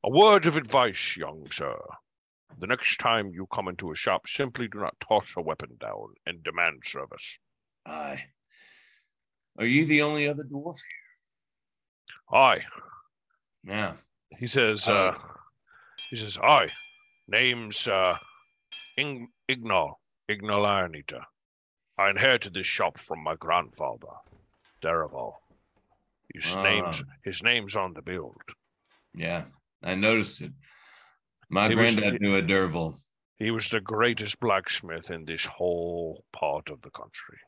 A word of advice, young sir. The next time you come into a shop, simply do not toss a weapon down and demand service. Aye. Are you the only other dwarf here? Aye. Yeah. He says, uh, uh, he says, aye. Name's uh, Ing- Ignal, Ignal Iron Eater. I inherited this shop from my grandfather, Daraval. His, uh, name's, his name's on the build. Yeah, I noticed it. My he granddad was, knew a Derval. He was the greatest blacksmith in this whole part of the country.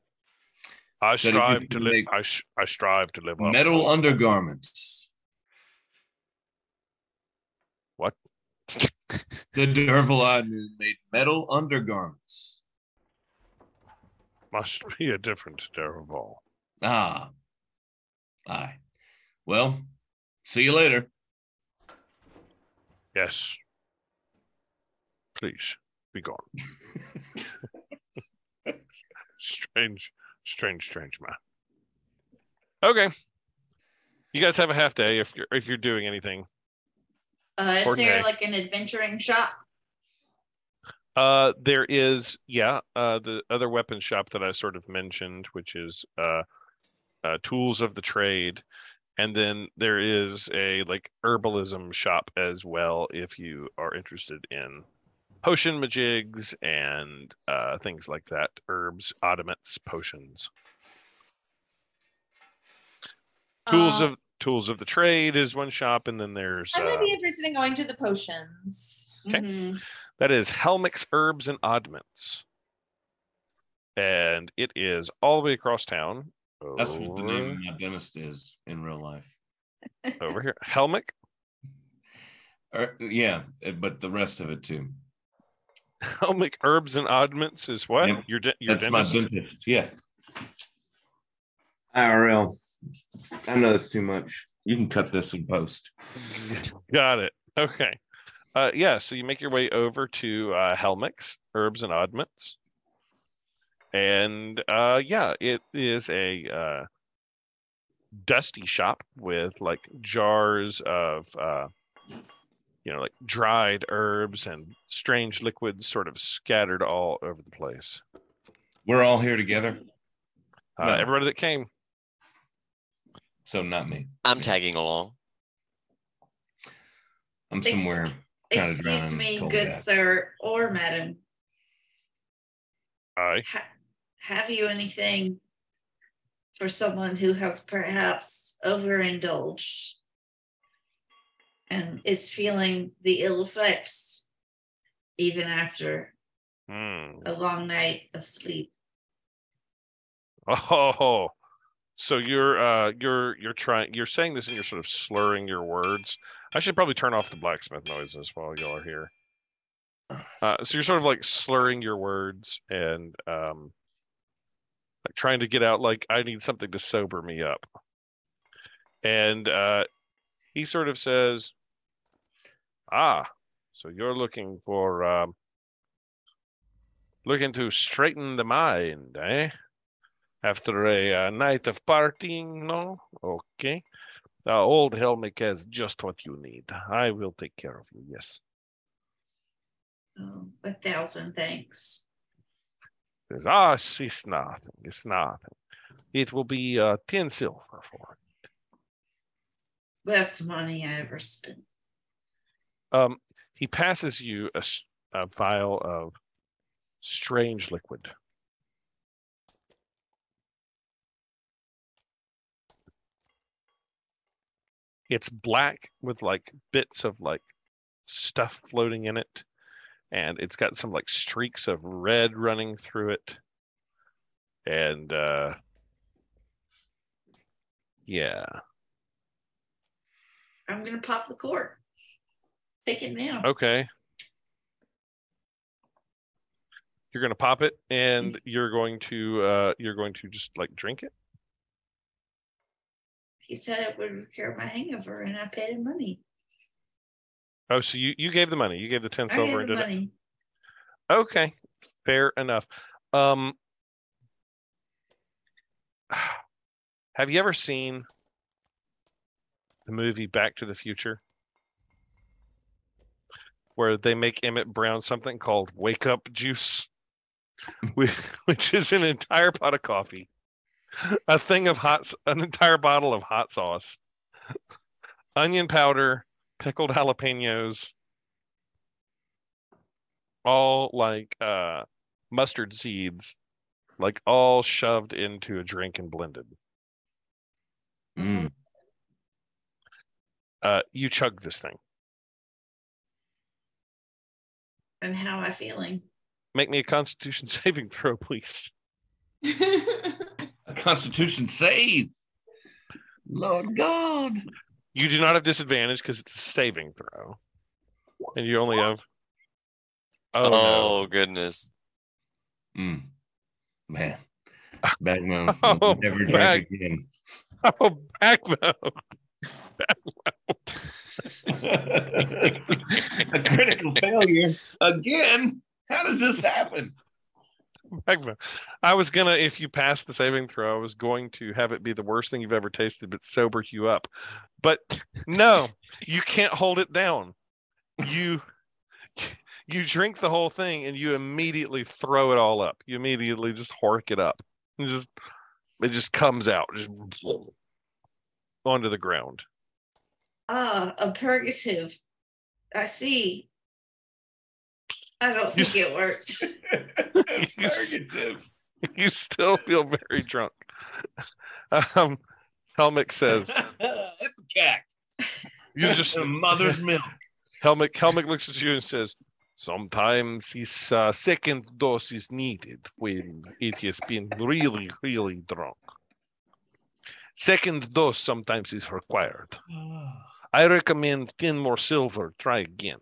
I so strive to live. I, I strive to live metal up. Metal undergarments. What? The Derval I knew made metal undergarments. Must be a different Derval. Ah, aye. Well, see you later. Yes. Please be gone. strange, strange, strange man. Okay, you guys have a half day if you're if you're doing anything. Uh, is there like an adventuring shop? Uh, there is, yeah. Uh, the other weapon shop that I sort of mentioned, which is uh, uh, Tools of the Trade. And then there is a like herbalism shop as well if you are interested in potion majigs and uh, things like that. Herbs, oddments, potions. Uh, tools of tools of the trade is one shop, and then there's... I might uh, be interested in going to the potions. Okay. Mm-hmm. That is Helmick's Herbs and Oddments. And it is all the way across town. Over. That's what the name of my dentist is in real life. Over here. Helmick? Er, yeah, but the rest of it too. Helmick Herbs and Oddments is what? Yep. Your, de- your That's dentist? That's my dentist, yeah. I R L. I know it's too much. You can cut this in post. Got it. Okay. Uh, yeah, so you make your way over to uh, Helmick's Herbs and Oddments. And uh, yeah, it is a uh, dusty shop with like jars of, uh, you know, like dried herbs and strange liquids sort of scattered all over the place. We're all here together. Uh, no. Everybody that came. So not me. I'm tagging along. I'm somewhere. Ex- excuse me, good bath. Sir or madam. Aye. Ha- Have you anything for someone who has perhaps overindulged and is feeling the ill effects even after mm. a long night of sleep? Oh, so you're uh, you're you're trying you're saying this and you're sort of slurring your words. I should probably turn off the blacksmith noises while y'all are here. Uh, so you're sort of like slurring your words and um. Like trying to get out, like, I need something to sober me up. And uh, he sort of says, ah, so you're looking for, um, looking to straighten the mind, eh? After a uh, night of partying, no? Okay. Uh, old Helmick has just what you need. I will take care of you, yes. Oh, a thousand thanks. Ah, it's nothing. It's nothing. It will be uh, ten silver for it. Best money I ever spent. Um, he passes you a, a vial of strange liquid. It's black with like bits of like stuff floating in it. And it's got some like streaks of red running through it. And uh, yeah. I'm going to pop the cork. Take it now. Okay. You're going to pop it and you're going to uh, you're going to just like drink it. He said it would cure my hangover and I paid him money. Oh, so you, you gave the money. You gave the ten I silver. Gave the money. It. Okay, fair enough. Um, have you ever seen the movie Back to the Future, where they make Emmett Brown something called Wake Up Juice, which is an entire pot of coffee, a thing of hot, an entire bottle of hot sauce, onion powder, pickled jalapenos, all like uh, mustard seeds, like all shoved into a drink and blended. Mm. Uh, you chug this thing. And how am I feeling? Make me a Constitution saving throw, please. A Constitution save? Lord God. You do not have disadvantage because it's a saving throw. And you only have... Oh, oh no. Goodness. Mm. Man. Bagmo. Oh, never back... drink again. Oh, Bagmo. A critical failure again. How does this happen? I was gonna, if you pass the saving throw, I was going to have it be the worst thing you've ever tasted, but sober you up. But no, you can't hold it down. You you drink the whole thing and you immediately throw it all up. You immediately just hork it up. It just it just comes out just onto the ground. Ah, a purgative. I see. I don't think it worked. you, purgative. You still feel very drunk. Um, Helmick says, "You just a mother's milk." Helmick Helmick looks at you and says, "Sometimes this uh, second dose is needed when it has been really, really drunk. Second dose sometimes is required." I recommend ten more silver. Try again.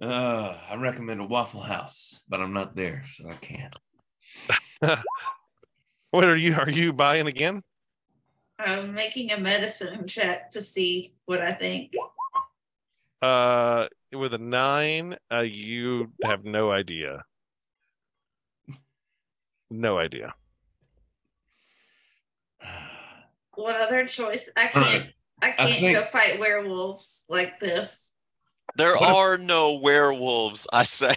uh, I recommend a Waffle House, but I'm not there, so I can't. What are you? Are you buying again? I'm making a medicine check to see what I think. Uh, with a nine, uh, you have no idea. No idea. What other choice? I can't. Right. I can't I think, go fight werewolves like this. There what are if, no werewolves. I say.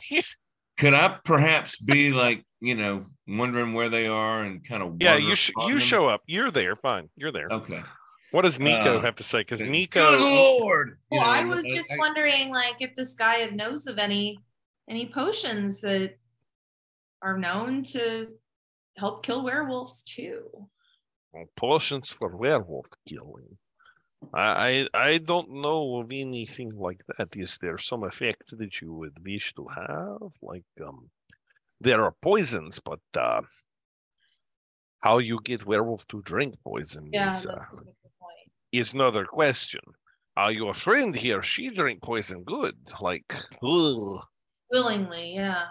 Could I perhaps be like you know wondering where they are and kind of yeah? You sh- you them? Show up. You're there. Fine. You're there. Okay. What does Nico uh, have to say? Because Nico. Good Lord. Well, you know, I was just I, wondering, like, if this guy knows of any any potions that are known to help kill werewolves too. Potions for werewolf killing. I, I I don't know of anything like that. Is there some effect that you would wish to have? Like um, there are poisons, but uh, how you get werewolf to drink poison yeah, is uh, is another question. Uh, your friend here, she drink poison good, like ugh. Willingly, yeah.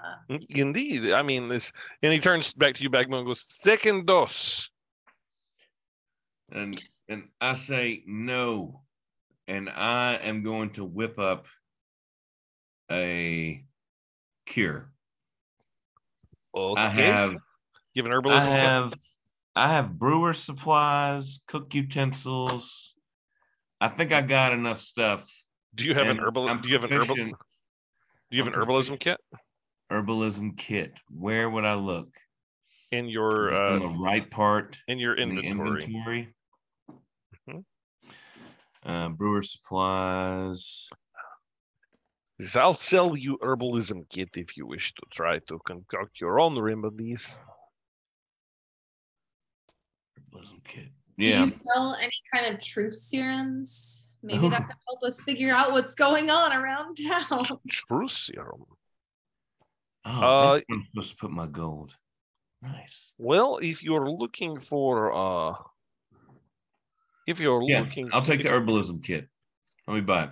Indeed, I mean this. And he turns back to you, Bagmo, and goes, "Second dose." And and I say no, and I am going to whip up a cure. Okay. I have, you have an herbalism. I have, club? I have brewer supplies, cook utensils. I think I got enough stuff. Do you have an herbal? Do you have an herbal? Do you have an herbalism kit? Herbalism kit. Where would I look? In your uh, in the right part. In your inventory. In inventory. Uh, brewer supplies. I'll sell you herbalism kit if you wish to try to concoct your own remedies. Herbalism kit. Yeah. Do you sell any kind of truth serums? Maybe that can help us figure out what's going on around town. Truth serum. Oh, uh, I'm supposed to put my gold. Nice. Well, if you're looking for uh If you're yeah, looking, I'll take the herbalism kit. Let me buy it.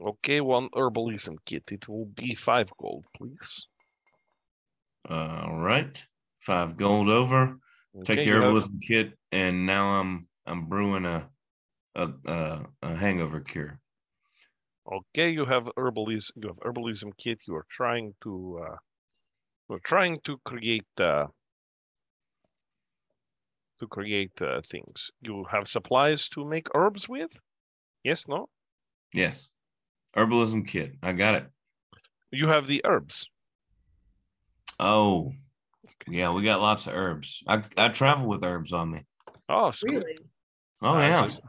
Okay, one herbalism kit. It will be five gold, please. All right, five gold over. Okay, take the herbalism have... kit, and now I'm I'm brewing a a, a, a hangover cure. Okay, you have herbalism. You have herbalism kit. You are trying to. Uh, we're trying to create. Uh, to create uh, things. You have supplies to make herbs with. Yes. No. Yes. Herbalism kit. I got it. You have the herbs. Oh, yeah, we got lots of herbs. I I travel with herbs on me. Oh, so really? Oh, nice. Yeah. Just,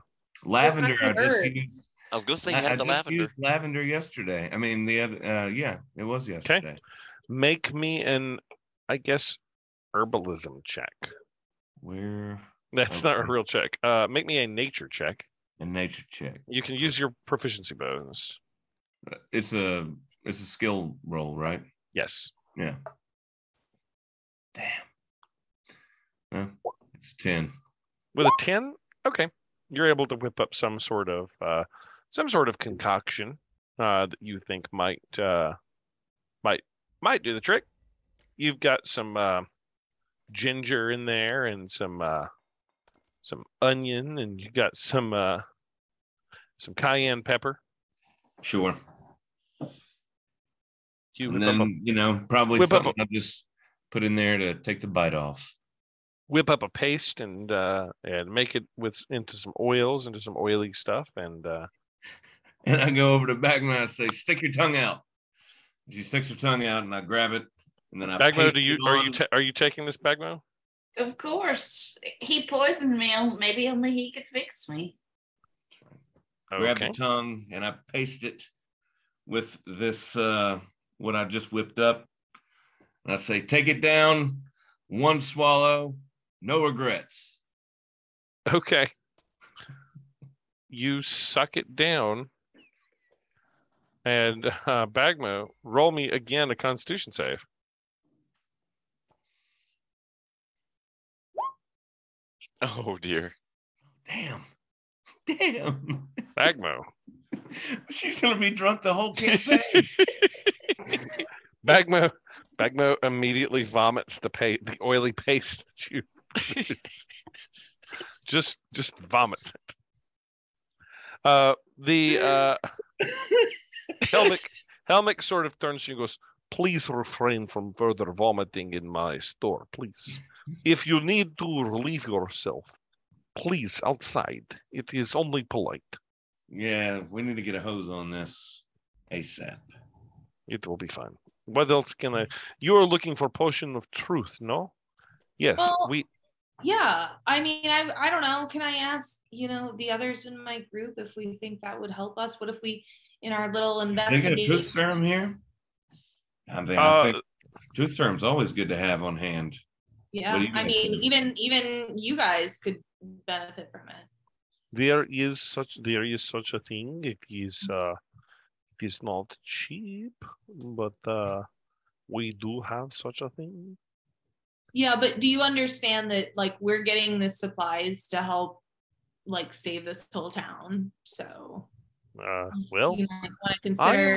lavender. I, just used, I was going to say you had I, the I lavender. Lavender yesterday. I mean, the other, uh, yeah, it was yesterday. Okay. Make me an, I guess, herbalism check. Where? That's okay. Not a real check. Uh, make me a nature check. A nature check. You can use your proficiency bonus. It's a it's a skill roll, right? Yes. Yeah. Damn. Huh? It's ten. With a ten, okay, you're able to whip up some sort of uh, some sort of concoction uh, that you think might uh, might might do the trick. You've got some uh, ginger in there, and some uh, some onion, and you got some uh, some cayenne pepper. Sure. You and then a, you know probably whip something up a, just. Put in there to take the bite off. Whip up a paste and uh, and make it with into some oils, into some oily stuff, and uh... and I go over to Bagmo and I say, "Stick your tongue out." And she sticks her tongue out, and I grab it, and then I. Bagmo, do you are you ta- are you taking this, Bagmo? Of course, he poisoned me. Maybe only he could fix me. Okay. Grab the tongue and I paste it with this uh, what I just whipped up. And I say, take it down, one swallow, no regrets. Okay. You suck it down. And uh, Bagmo, roll me again a Constitution save. Oh, dear. Damn. Damn. Bagmo. She's going to be drunk the whole campaign. Bagmo. Bagmo immediately vomits the pa- the oily paste that you just just vomits it. Uh, the uh, Helmick Helmick sort of turns to you and goes, "Please refrain from further vomiting in my store, please. If you need to relieve yourself, please outside. It is only polite." Yeah, we need to get a hose on this ASAP. It will be fine. What else can I? You are looking for potion of truth, no? Yes, well, we. Yeah, I mean, I I don't know. Can I ask, you know, the others in my group if we think that would help us? What if we, in our little investigation? They got a truth serum here. I mean, uh, I think truth serum's always good to have on hand. Yeah, I mean, even even you guys could benefit from it. There is such there is such a thing. It is. Uh, Is not cheap, but uh, we do have such a thing. Yeah, but do you understand that, like, we're getting the supplies to help, like, save this whole town? So, uh, well, you might want to consider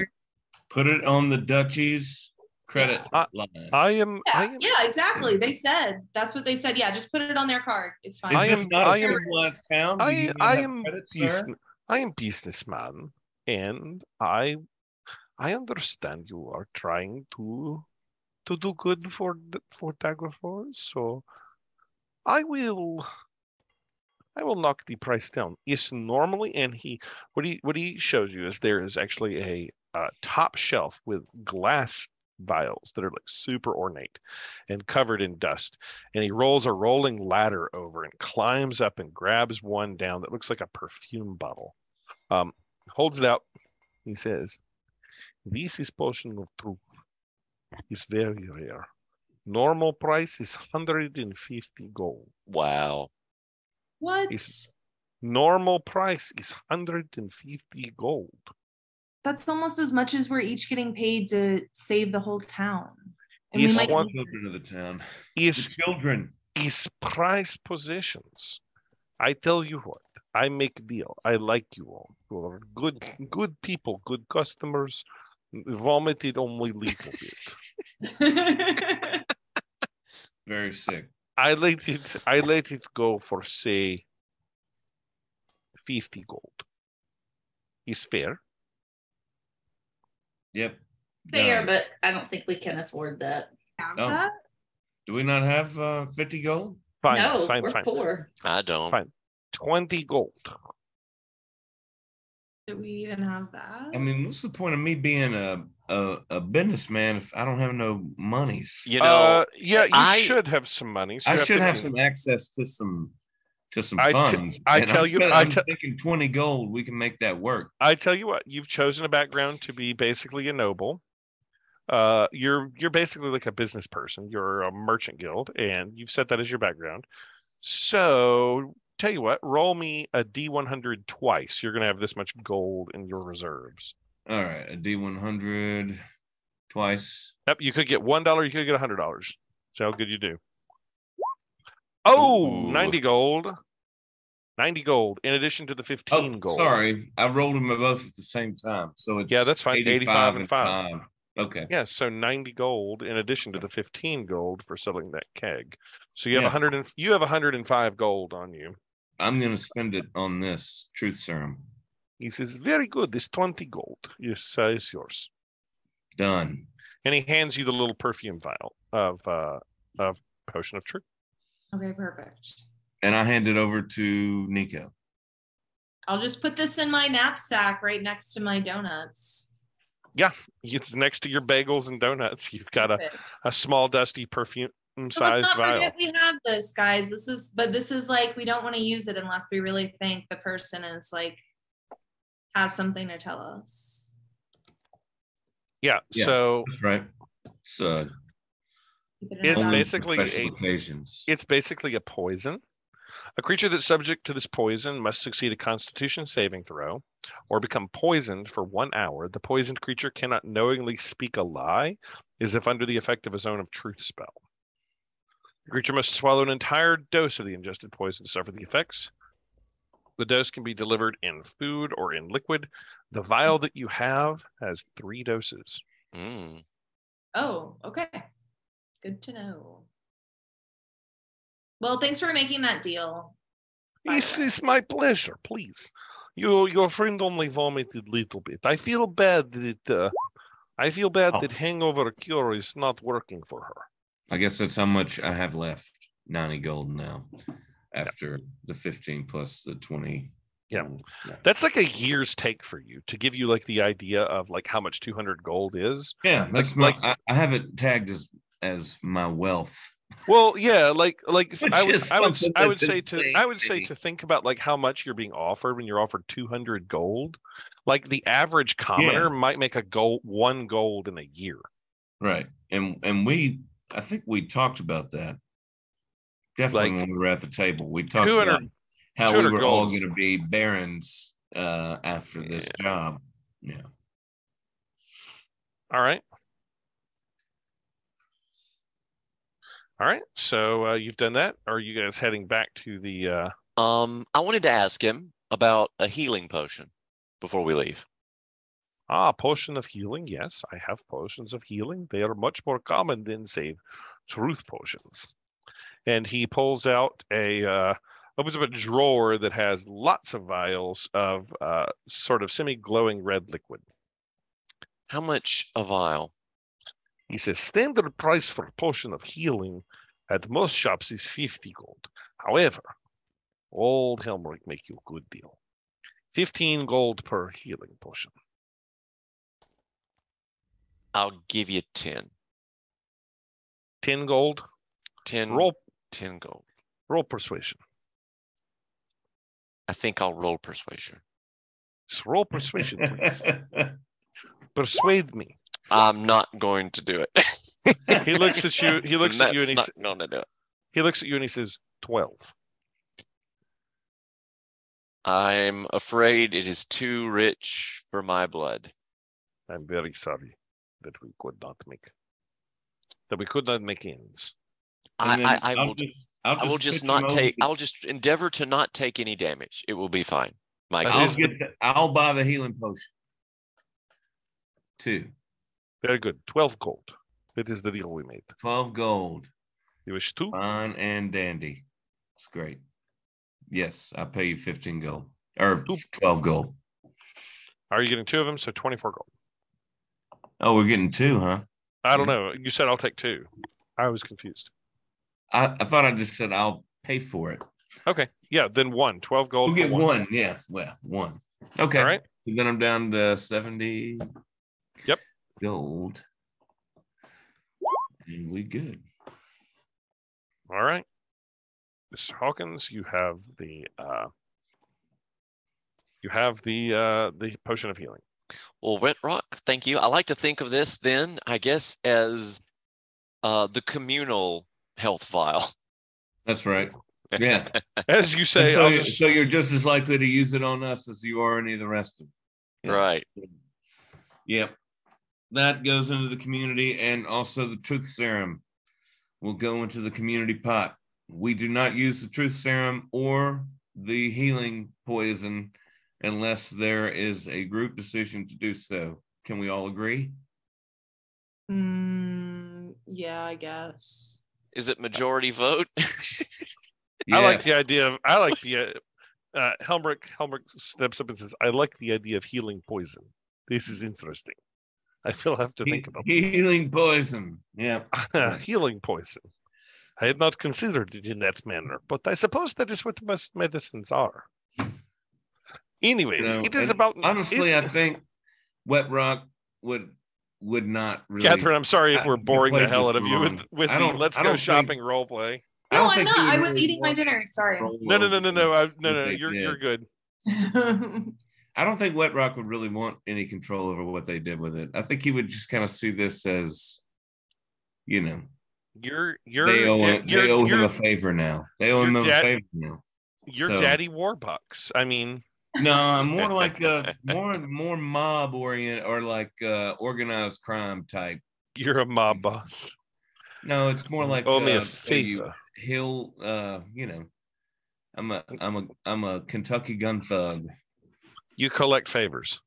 put it on the Duchy's credit yeah. line. I, I, am, yeah, I am, yeah, exactly. They said that's what they said. Yeah, just put it on their card. It's fine. I am not I a civilized town. I, I am credit, business, I am businessman. And I, I understand you are trying to, to do good for for Daggerford. So, I will, I will knock the price down. It's normally, and he, what he what he shows you is there is actually a uh, top shelf with glass vials that are like super ornate, and covered in dust. And he rolls a rolling ladder over and climbs up and grabs one down that looks like a perfume bottle. Um. Holds it out. He says, "This is potion of truth. It's very rare. Normal price is one hundred fifty gold." Wow. What? It's, normal price is one hundred fifty gold. That's almost as much as we're each getting paid to save the whole town. And we might want children of the town. Is the children. Is prized possessions. I tell you what. I make a deal. I like you all. You are good, good people, good customers. Vomited only a little bit. Very sick. I let it. I let it go for say fifty gold. Is fair? Yep. Fair, uh, but I don't think we can afford that. No. Do we not have uh, fifty gold? Fine, no, fine, we're fine. Poor. I don't. Fine. twenty gold. Do we even have that? I mean, what's the point of me being a a, a businessman if I don't have no monies? You know, uh, yeah, you I, should have some monies. You I have should have some access to some to some I funds. T- I and tell I'm, you, I'm t- thinking twenty gold. We can make that work. I tell you what, you've chosen a background to be basically a noble. Uh, you're you're basically like a business person. You're a merchant guild, and you've set that as your background. So. Tell you what, roll me a D one hundred twice. You're going to have this much gold in your reserves. All right, a D one hundred twice. Yep, you could get one dollar, you could get one hundred dollars. That's how good you do. Oh, ooh. ninety gold. ninety gold in addition to the fifteen oh, gold. Sorry, I rolled them both at the same time. So it's yeah, that's fine. eighty-five, eighty-five and five. five. Okay. Yeah, so ninety gold in addition to the fifteen gold for selling that keg. So you have yeah. one hundred and you have one hundred five gold on you. I'm going to spend it on this truth serum. He says, very good. It's twenty gold. Yes, uh, it's yours. Done. And he hands you the little perfume vial of uh, of potion of truth. Okay, perfect. And I hand it over to Nico. I'll just put this in my knapsack right next to my donuts. Yeah, it's next to your bagels and donuts. You've got a, a small, dusty perfume. But let's not vial. Forget we have this, guys. This is, but this is like we don't want to use it unless we really think the person is like has something to tell us. Yeah. yeah so that's right. So it's basically a occasions. It's basically a poison. A creature that's subject to this poison must succeed a Constitution saving throw, or become poisoned for one hour. The poisoned creature cannot knowingly speak a lie, as if under the effect of a zone of truth spell. The creature must swallow an entire dose of the ingested poison to suffer the effects. The dose can be delivered in food or in liquid. The vial that you have has three doses. Mm. Oh, okay. Good to know. Well, thanks for making that deal. This is my pleasure, please. You, your friend only vomited a little bit. I feel bad that uh, I feel bad oh. that hangover cure is not working for her. I guess that's how much I have left. ninety gold now after yeah. the fifteen plus the twenty. Yeah. yeah. That's like a year's take for you to give you like the idea of like how much two hundred gold is. Yeah. That's like, my, like I, I have it tagged as, as my wealth. Well, yeah, like like I would I would, I would say to I would say to think about like how much you're being offered when you're offered two hundred gold. Like the average commoner yeah. might make a gold one gold in a year. Right. And and we I think we talked about that. Definitely like, when we were at the table, we talked about how we were gold. all going to be barons uh, after yeah. this job. Yeah. All right. All right. So uh, you've done that. Are you guys heading back to the? Uh... Um, I wanted to ask him about a healing potion before we leave. Ah, potion of healing. Yes, I have potions of healing. They are much more common than, say, truth potions. And he pulls out a, uh, opens up a drawer that has lots of vials of uh, sort of semi-glowing red liquid. How much a vial? He says, standard price for a potion of healing at most shops is fifty gold. However, old Helmrich make you a good deal. fifteen gold per healing potion. I'll give you ten. ten gold? ten Roll ten gold. Roll persuasion. I think I'll roll persuasion. Just roll persuasion, please. Persuade me. I'm not going to do it. He looks at you, he looks at you and he's not gonna do it. He looks at you and he says, twelve. I'm afraid it is too rich for my blood. I'm very sorry. That we could not make, that we could not make ends. I, I, I will just, I'll just, I will just not take. I'll just endeavor to not take any damage. It will be fine. Mike, I'll get. The, I'll buy the healing potion. Two. Very good. Twelve gold. That is the deal we made. Twelve gold. You wish two? Fine and dandy. It's great. Yes, I'll pay you fifteen gold. or twelve gold. Are you getting two of them? So twenty-four gold. Oh, we're getting two, huh? I don't know. You said I'll take two. I was confused. I, I thought I just said I'll pay for it. Okay. Yeah, then one. twelve gold. We'll get one. one. Yeah, well, one. Okay. All right. And then I'm down to seventy yep. gold. And we good. All right. Mister Hawkins, you have the uh, you have the uh, the potion of healing. Well, Wet Rock, thank you. I like to think of this then, I guess, as uh, the communal health vial. That's right. Yeah. As you say. So, I'll just... so you're just as likely to use it on us as you are any of the rest of them. Yeah. Right. Yep. Yeah. That goes into the community, and also the truth serum will go into the community pot. We do not use the truth serum or the healing poison unless there is a group decision to do so. Can we all agree? Mm, yeah, I guess. Is it majority vote? Yeah. I like the idea of, I like the, uh, Helmrich, Helmrich steps up and says, I like the idea of healing poison. This is interesting. I still have to he, think about this. Healing poison. Yeah. Healing poison. I had not considered it in that manner, but I suppose that is what most medicines are. Anyways, no, it is about... Honestly, it, I think Wet Rock would would not really... Catherine, I'm sorry if we're boring the hell out of you with, with the let's go shopping role play. No, I'm not. I was eating my dinner. Sorry. No, no, no, no, no. I, no, no, you're, you're good. I don't think Wet Rock would really want any control over what they did with it. I think he would just kind of see this as, you know... You're, you're, they owe, da- they owe him a favor now. They owe him a da- favor now. You're so. Daddy Warbucks. I mean... No, more like a more more mob orient or like uh, organized crime type. You're a mob boss. No, it's more like oh, uh, me a favor. He'll, uh, you know, I'm a I'm a I'm a Kentucky gun thug. You collect favors.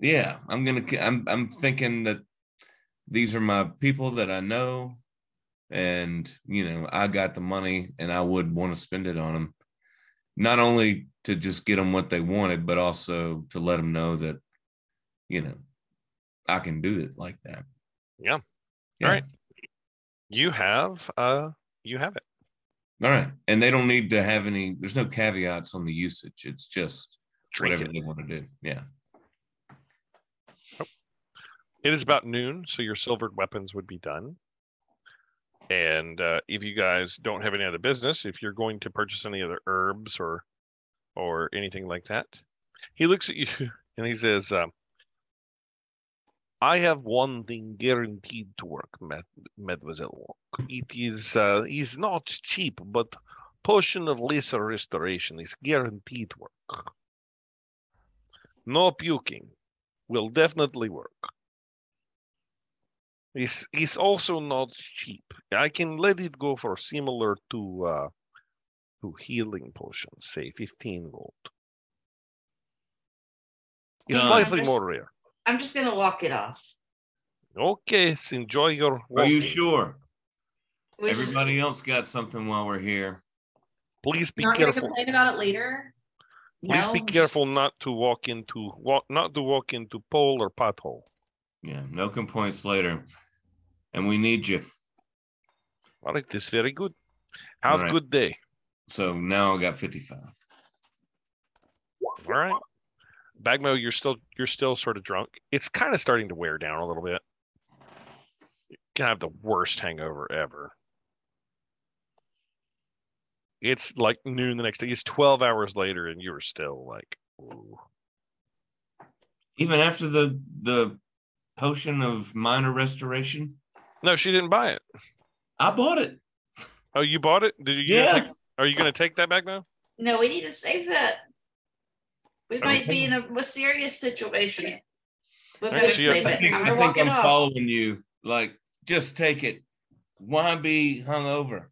Yeah, I'm gonna. I'm I'm thinking that these are my people that I know, and you know, I got the money, and I would want to spend it on them. Not only to just get them what they wanted, but also to let them know that, you know, I can do it like that. Yeah. yeah. All right. You have, uh, you have it. All right. And they don't need to have any, there's no caveats on the usage. It's just Drink whatever it. They want to do. Yeah. Oh. It is about noon. So your silvered weapons would be done. And uh, if you guys don't have any other business, if you're going to purchase any other herbs or or anything like that, he looks at you and he says, um, I have one thing guaranteed to work, Mademoiselle Walk. It is uh, is not cheap, but potion of lesser restoration is guaranteed work. No puking will definitely work. It's, it's also not cheap. I can let it go for similar to uh, to healing potions, say fifteen gold. It's no, slightly just, more rare. I'm just going to walk it off. Okay, so enjoy your walking. Are you sure? We Everybody should... else got something while we're here. Please be not careful. Complain about it later. Please no. be careful not to walk into walk, not to walk into pole or pothole. Yeah, no complaints later. And we need you. All right, this is very good. Have a right. good day. So now I got fifty-five. All right. Bagmo, you're still you're still sort of drunk. It's kind of starting to wear down a little bit. You're gonna have the worst hangover ever. It's like noon the next day. It's twelve hours later, and you're still like, ooh. Even after the the potion of minor restoration? No, she didn't buy it. I bought it. Oh, you bought it? Did you? Yeah. Take, are you going to take that back now? No, we need to save that. We might okay. be in a, a serious situation. We'll right, so save I it. Think, I think walking I'm off. Following you. Like, just take it. Why be hungover?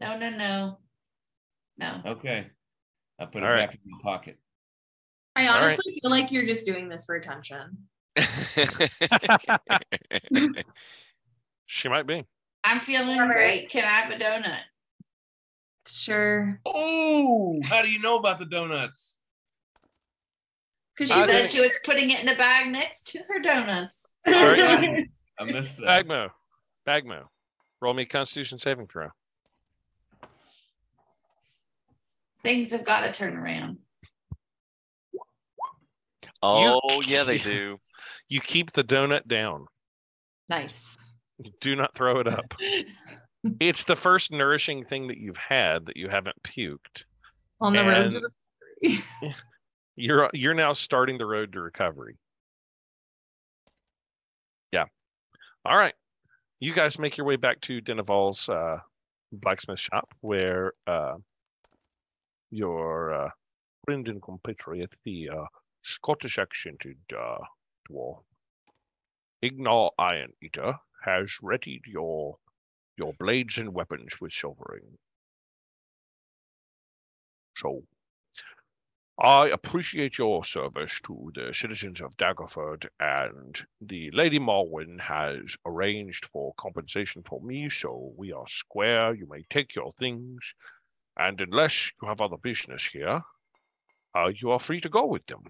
No, no, no. No. Okay. I put All it right. back in my pocket. I honestly right. feel like you're just doing this for attention. She might be. I'm feeling great. Can I have a donut? Sure. Oh, how do you know about the donuts? Because she I said think... she was putting it in the bag next to her donuts. I missed that. Bagmo. Bagmo. Roll me a Constitution saving throw. Things have got to turn around. Oh, you, yeah, they do. You keep the donut down. Nice. You do not throw it up. It's the first nourishing thing that you've had that you haven't puked. On the and road to recovery. You're you're now starting the road to recovery. Yeah. All right. You guys make your way back to Denival's uh, blacksmith shop where uh, your uh, friend and compatriot, the uh, Scottish accented uh, dwarf, Ignal Iron Eater, has readied your your blades and weapons with silvering. So, I appreciate your service to the citizens of Daggerford, and the Lady Morwyn has arranged for compensation for me, so we are square. You may take your things, and unless you have other business here, uh, you are free to go with them.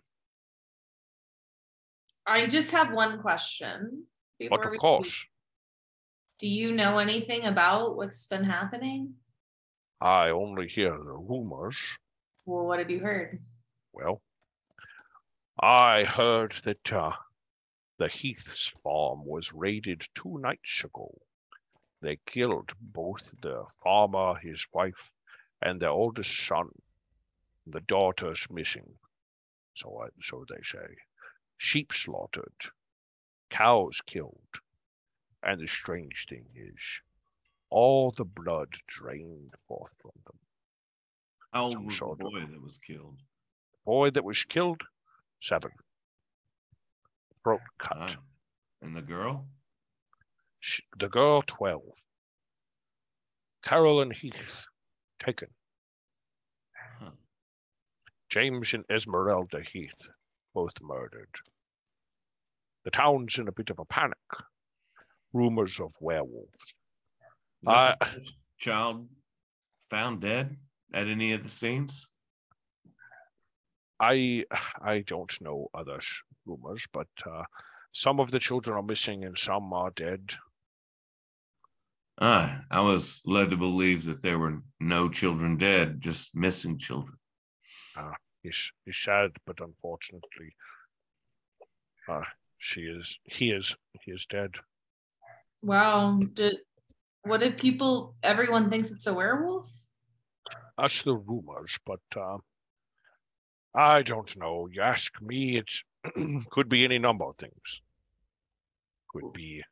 I just have one question. But of course. Do you know anything about what's been happening? I only hear the rumors. Well, what have you heard? Well, I heard that uh, the Heath's farm was raided two nights ago. They killed both the farmer, his wife, and their oldest son. The daughter's missing, so, I, so they say. Sheep slaughtered, cows killed, and the strange thing is, all the blood drained forth from them. How old was the boy that was killed? The boy that was killed? Seven. Throat cut. Ah. And the girl? She, the girl, twelve. Carolyn Heath, taken. Huh. James and Esmeralda Heath, both murdered. The town's in a bit of a panic. Rumors of werewolves. Uh, child found dead at any of the scenes? I I don't know other rumors, but uh, some of the children are missing and some are dead. Ah, I was led to believe that there were no children dead, just missing children. Ah, it's, it's sad, but unfortunately, uh, she is. He is. He is dead. Wow. Did, what did people, everyone thinks it's a werewolf? That's the rumors, but uh, I don't know. You ask me, it could be any number of things. Could be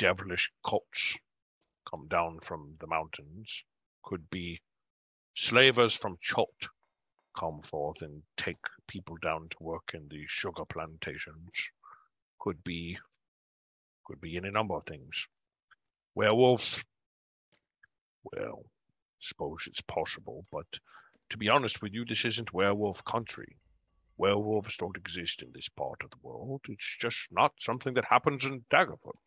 devilish cults come down from the mountains. Could be slavers from Chult come forth and take people down to work in the sugar plantations. Could be Could be any number of things. Werewolves? Well, I suppose it's possible, but to be honest with you, this isn't werewolf country. Werewolves don't exist in this part of the world. It's just not something that happens in Daggerford.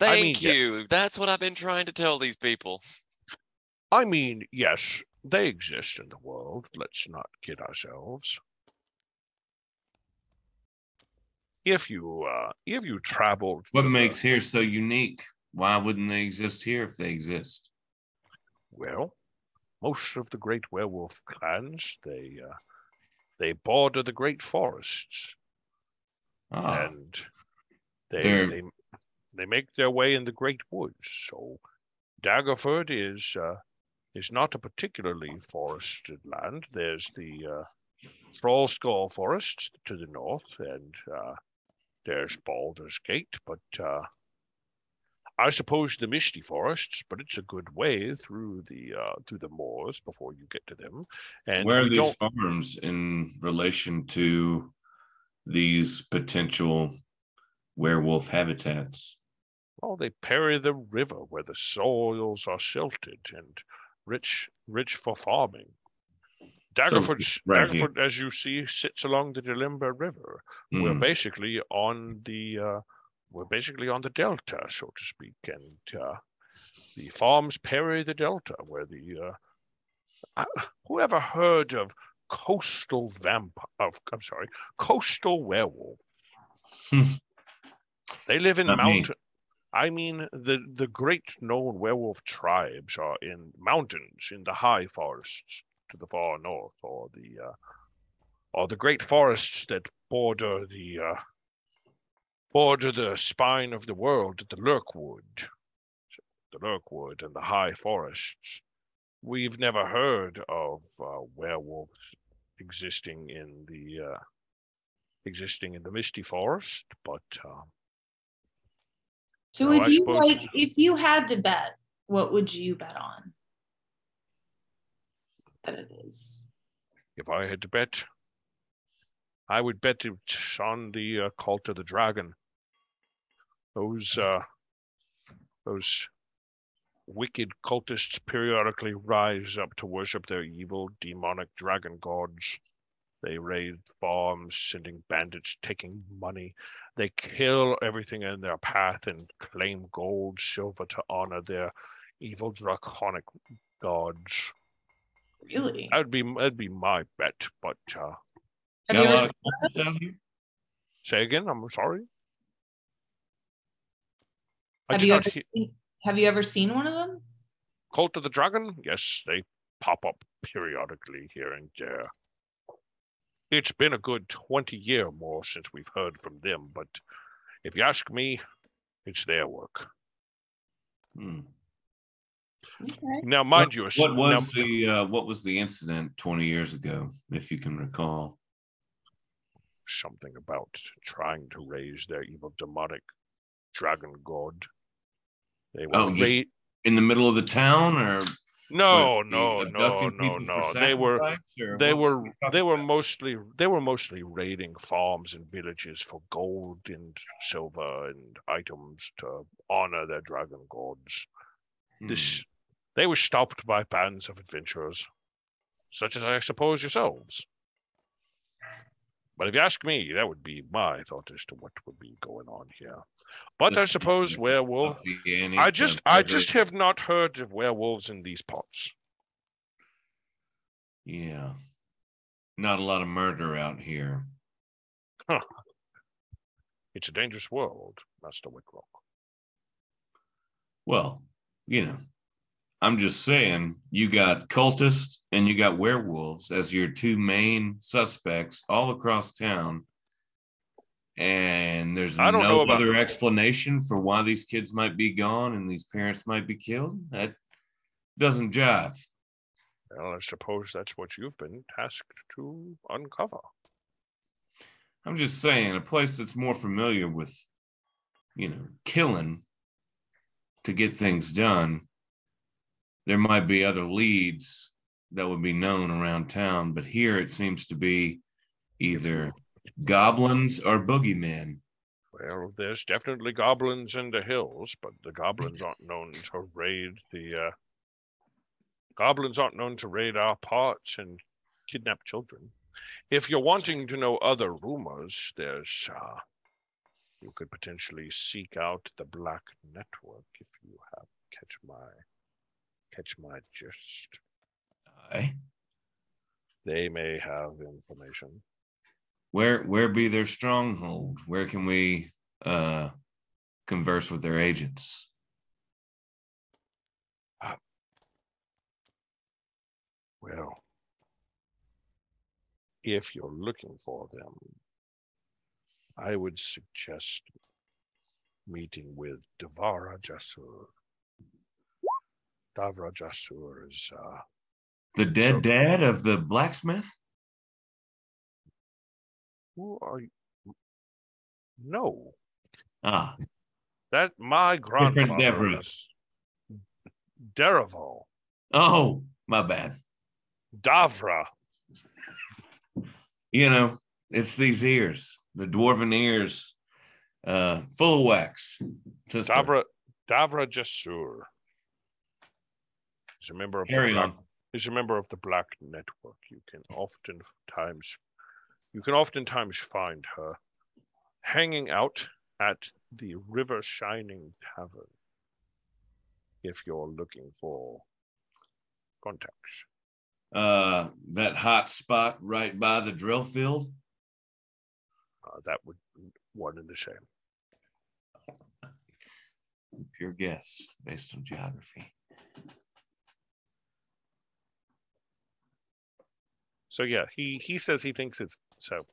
Thank I mean, you. Yeah. That's what I've been trying to tell these people. I mean, yes, they exist in the world. Let's not kid ourselves. If you uh, if you traveled, what makes the... here so unique? Why wouldn't they exist here if they exist? Well, most of the great werewolf clans they uh, they border the great forests, ah. and they, they they make their way in the great woods. So Daggerford is uh, is not a particularly forested land. There's the uh, Thrallskull forests to the north, and uh, there's Baldur's Gate, but uh, I suppose the Misty Forests, but it's a good way through the uh, through the moors before you get to them. And where are these don't... farms in relation to these potential werewolf habitats? Well, they parry the river where the soils are silted and rich rich for farming. Daggerford, so right Daggerford as you see, sits along the Dilimba River. Mm. We're basically on the uh, we're basically on the delta, so to speak, and uh, the farms parry the delta. Where the uh, uh, whoever heard of coastal vampire. Oh, I'm sorry, coastal werewolf. They live in mountain. I mean, the the great known werewolf tribes are in mountains, in the high forests to the far north, or the uh, or the great forests that border the uh, border the spine of the world, the Lurkwood, the Lurkwood and the high forests. We've never heard of uh, werewolves existing in the uh, existing in the Misty Forest, but. Um, So no, if I you like, if you had to bet, what would you bet on? That it is. If I had to bet, I would bet it on the uh, Cult of the Dragon. Those uh, those wicked cultists periodically rise up to worship their evil demonic dragon gods. They raid farms, sending bandits, taking money. They kill everything in their path and claim gold, silver to honor their evil draconic gods. Really? That'd be that'd be my bet. But uh, have you ever seen them? Say again. I'm sorry. Have you ever seen, have you ever seen one of them? Cult of the Dragon? Yes, they pop up periodically here and there. It's been a good twenty year more since we've heard from them, but if you ask me, it's their work. Hmm. Okay. Now, mind what, you, what was now, the uh, what was the incident twenty years ago, if you can recall? Something about trying to raise their evil demonic dragon god. They were oh, ra- in the middle of the town, or. No, no, no, no, no. They were, they were, they were mostly, they were mostly raiding farms and villages for gold and silver and items to honor their dragon gods. Hmm. This, they were stopped by bands of adventurers, such as I suppose yourselves. But if you ask me, that would be my thought as to what would be going on here. But I suppose werewolf. I just, I just have not heard of werewolves in these parts. Yeah, not a lot of murder out here. Huh. It's a dangerous world, Master Wicklock. Well, you know, I'm just saying, you got cultists and you got werewolves as your two main suspects all across town. And there's I don't no know about other that. explanation for why these kids might be gone and these parents might be killed. That doesn't jive. Well, I suppose that's what you've been tasked to uncover. I'm just saying, a place that's more familiar with, you know, killing to get things done, there might be other leads that would be known around town, but here it seems to be either goblins or boogeymen. Well, there's definitely goblins in the hills, but the goblins aren't known to raid the. Uh, goblins aren't known to raid our parts and kidnap children. If you're wanting to know other rumors, there's. Uh, you could potentially seek out the Black Network if you have catch my catch my gist. Aye. They may have information. Where where be their stronghold? Where can we uh, converse with their agents? Uh, well, if you're looking for them, I would suggest meeting with Davra Jassur. Davra Jassur is... Uh, the dead so- dad of the blacksmith? Who are you? No. Ah. That my grandfather is Daraval. Oh, my bad. Davra. You know, it's these ears, the dwarven ears, uh, full of wax. Davra Davra Jassur is a member of Carry the Black, is a member of the Black Network. You can oftentimes You can oftentimes find her hanging out at the River Shining Tavern if you're looking for contacts. uh, that hot spot right by the drill field? Uh, that would warrant a shame. Pure guess based on geography. So yeah, he he says he thinks it's so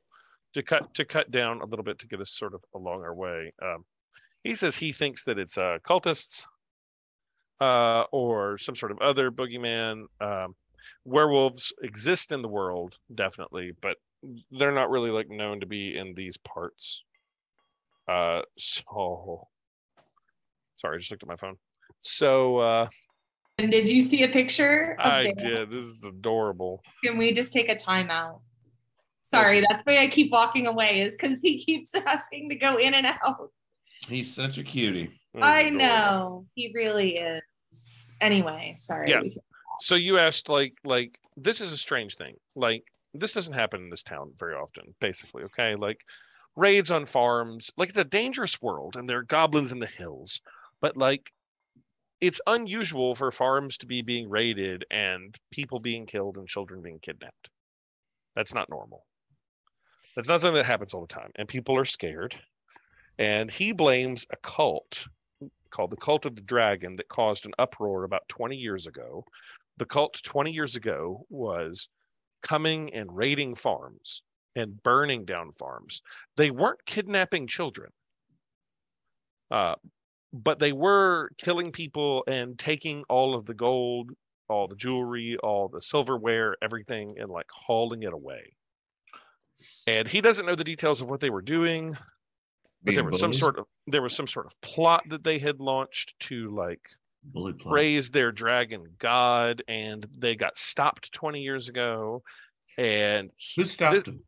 to cut to cut down a little bit to get us sort of along our way. Um, he says he thinks that it's uh, cultists uh, or some sort of other boogeyman. Um, werewolves exist in the world definitely, but they're not really like known to be in these parts. Uh, so. Sorry, I just looked at my phone. So, uh, and did you see a picture? Of I Dale? did. This is adorable. Can we just take a timeout? Sorry, yes. That's why I keep walking away, is because he keeps asking to go in and out. He's such a cutie. I adorable. know he really is. Anyway, sorry. Yeah. So you asked, like, like this is a strange thing. Like this doesn't happen in this town very often. Basically, okay, like raids on farms. Like it's a dangerous world, and there are goblins in the hills. But like, it's unusual for farms to be being raided and people being killed and children being kidnapped. That's not normal. That's not something that happens all the time. And people are scared. And he blames a cult called the Cult of the Dragon that caused an uproar about twenty years ago. The cult twenty years ago was coming and raiding farms and burning down farms. They weren't kidnapping children. Uh, But they were killing people and taking all of the gold, all the jewelry, all the silverware, everything, and like hauling it away. And he doesn't know the details of what they were doing, but there was some sort of there was some sort of plot that they had launched to like raise their dragon god, and they got stopped twenty years ago. And who stopped this, them?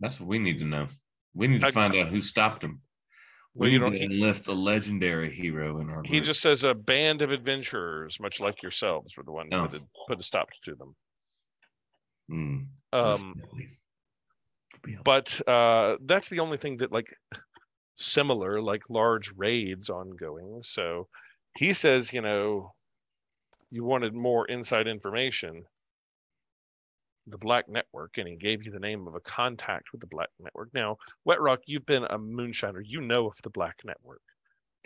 That's what we need to know. We need to I, find out who stopped them. We need to enlist a legendary hero in our group. He just says a band of adventurers, much like yourselves, were the ones no. that had put a stop to them. Mm, um, but uh, that's the only thing that, like, similar, like large raids ongoing. So he says, you know, you wanted more inside information. The Black Network, and he gave you the name of a contact with the Black Network. Now, Wet Rock, you've been a moonshiner. You know of the Black Network.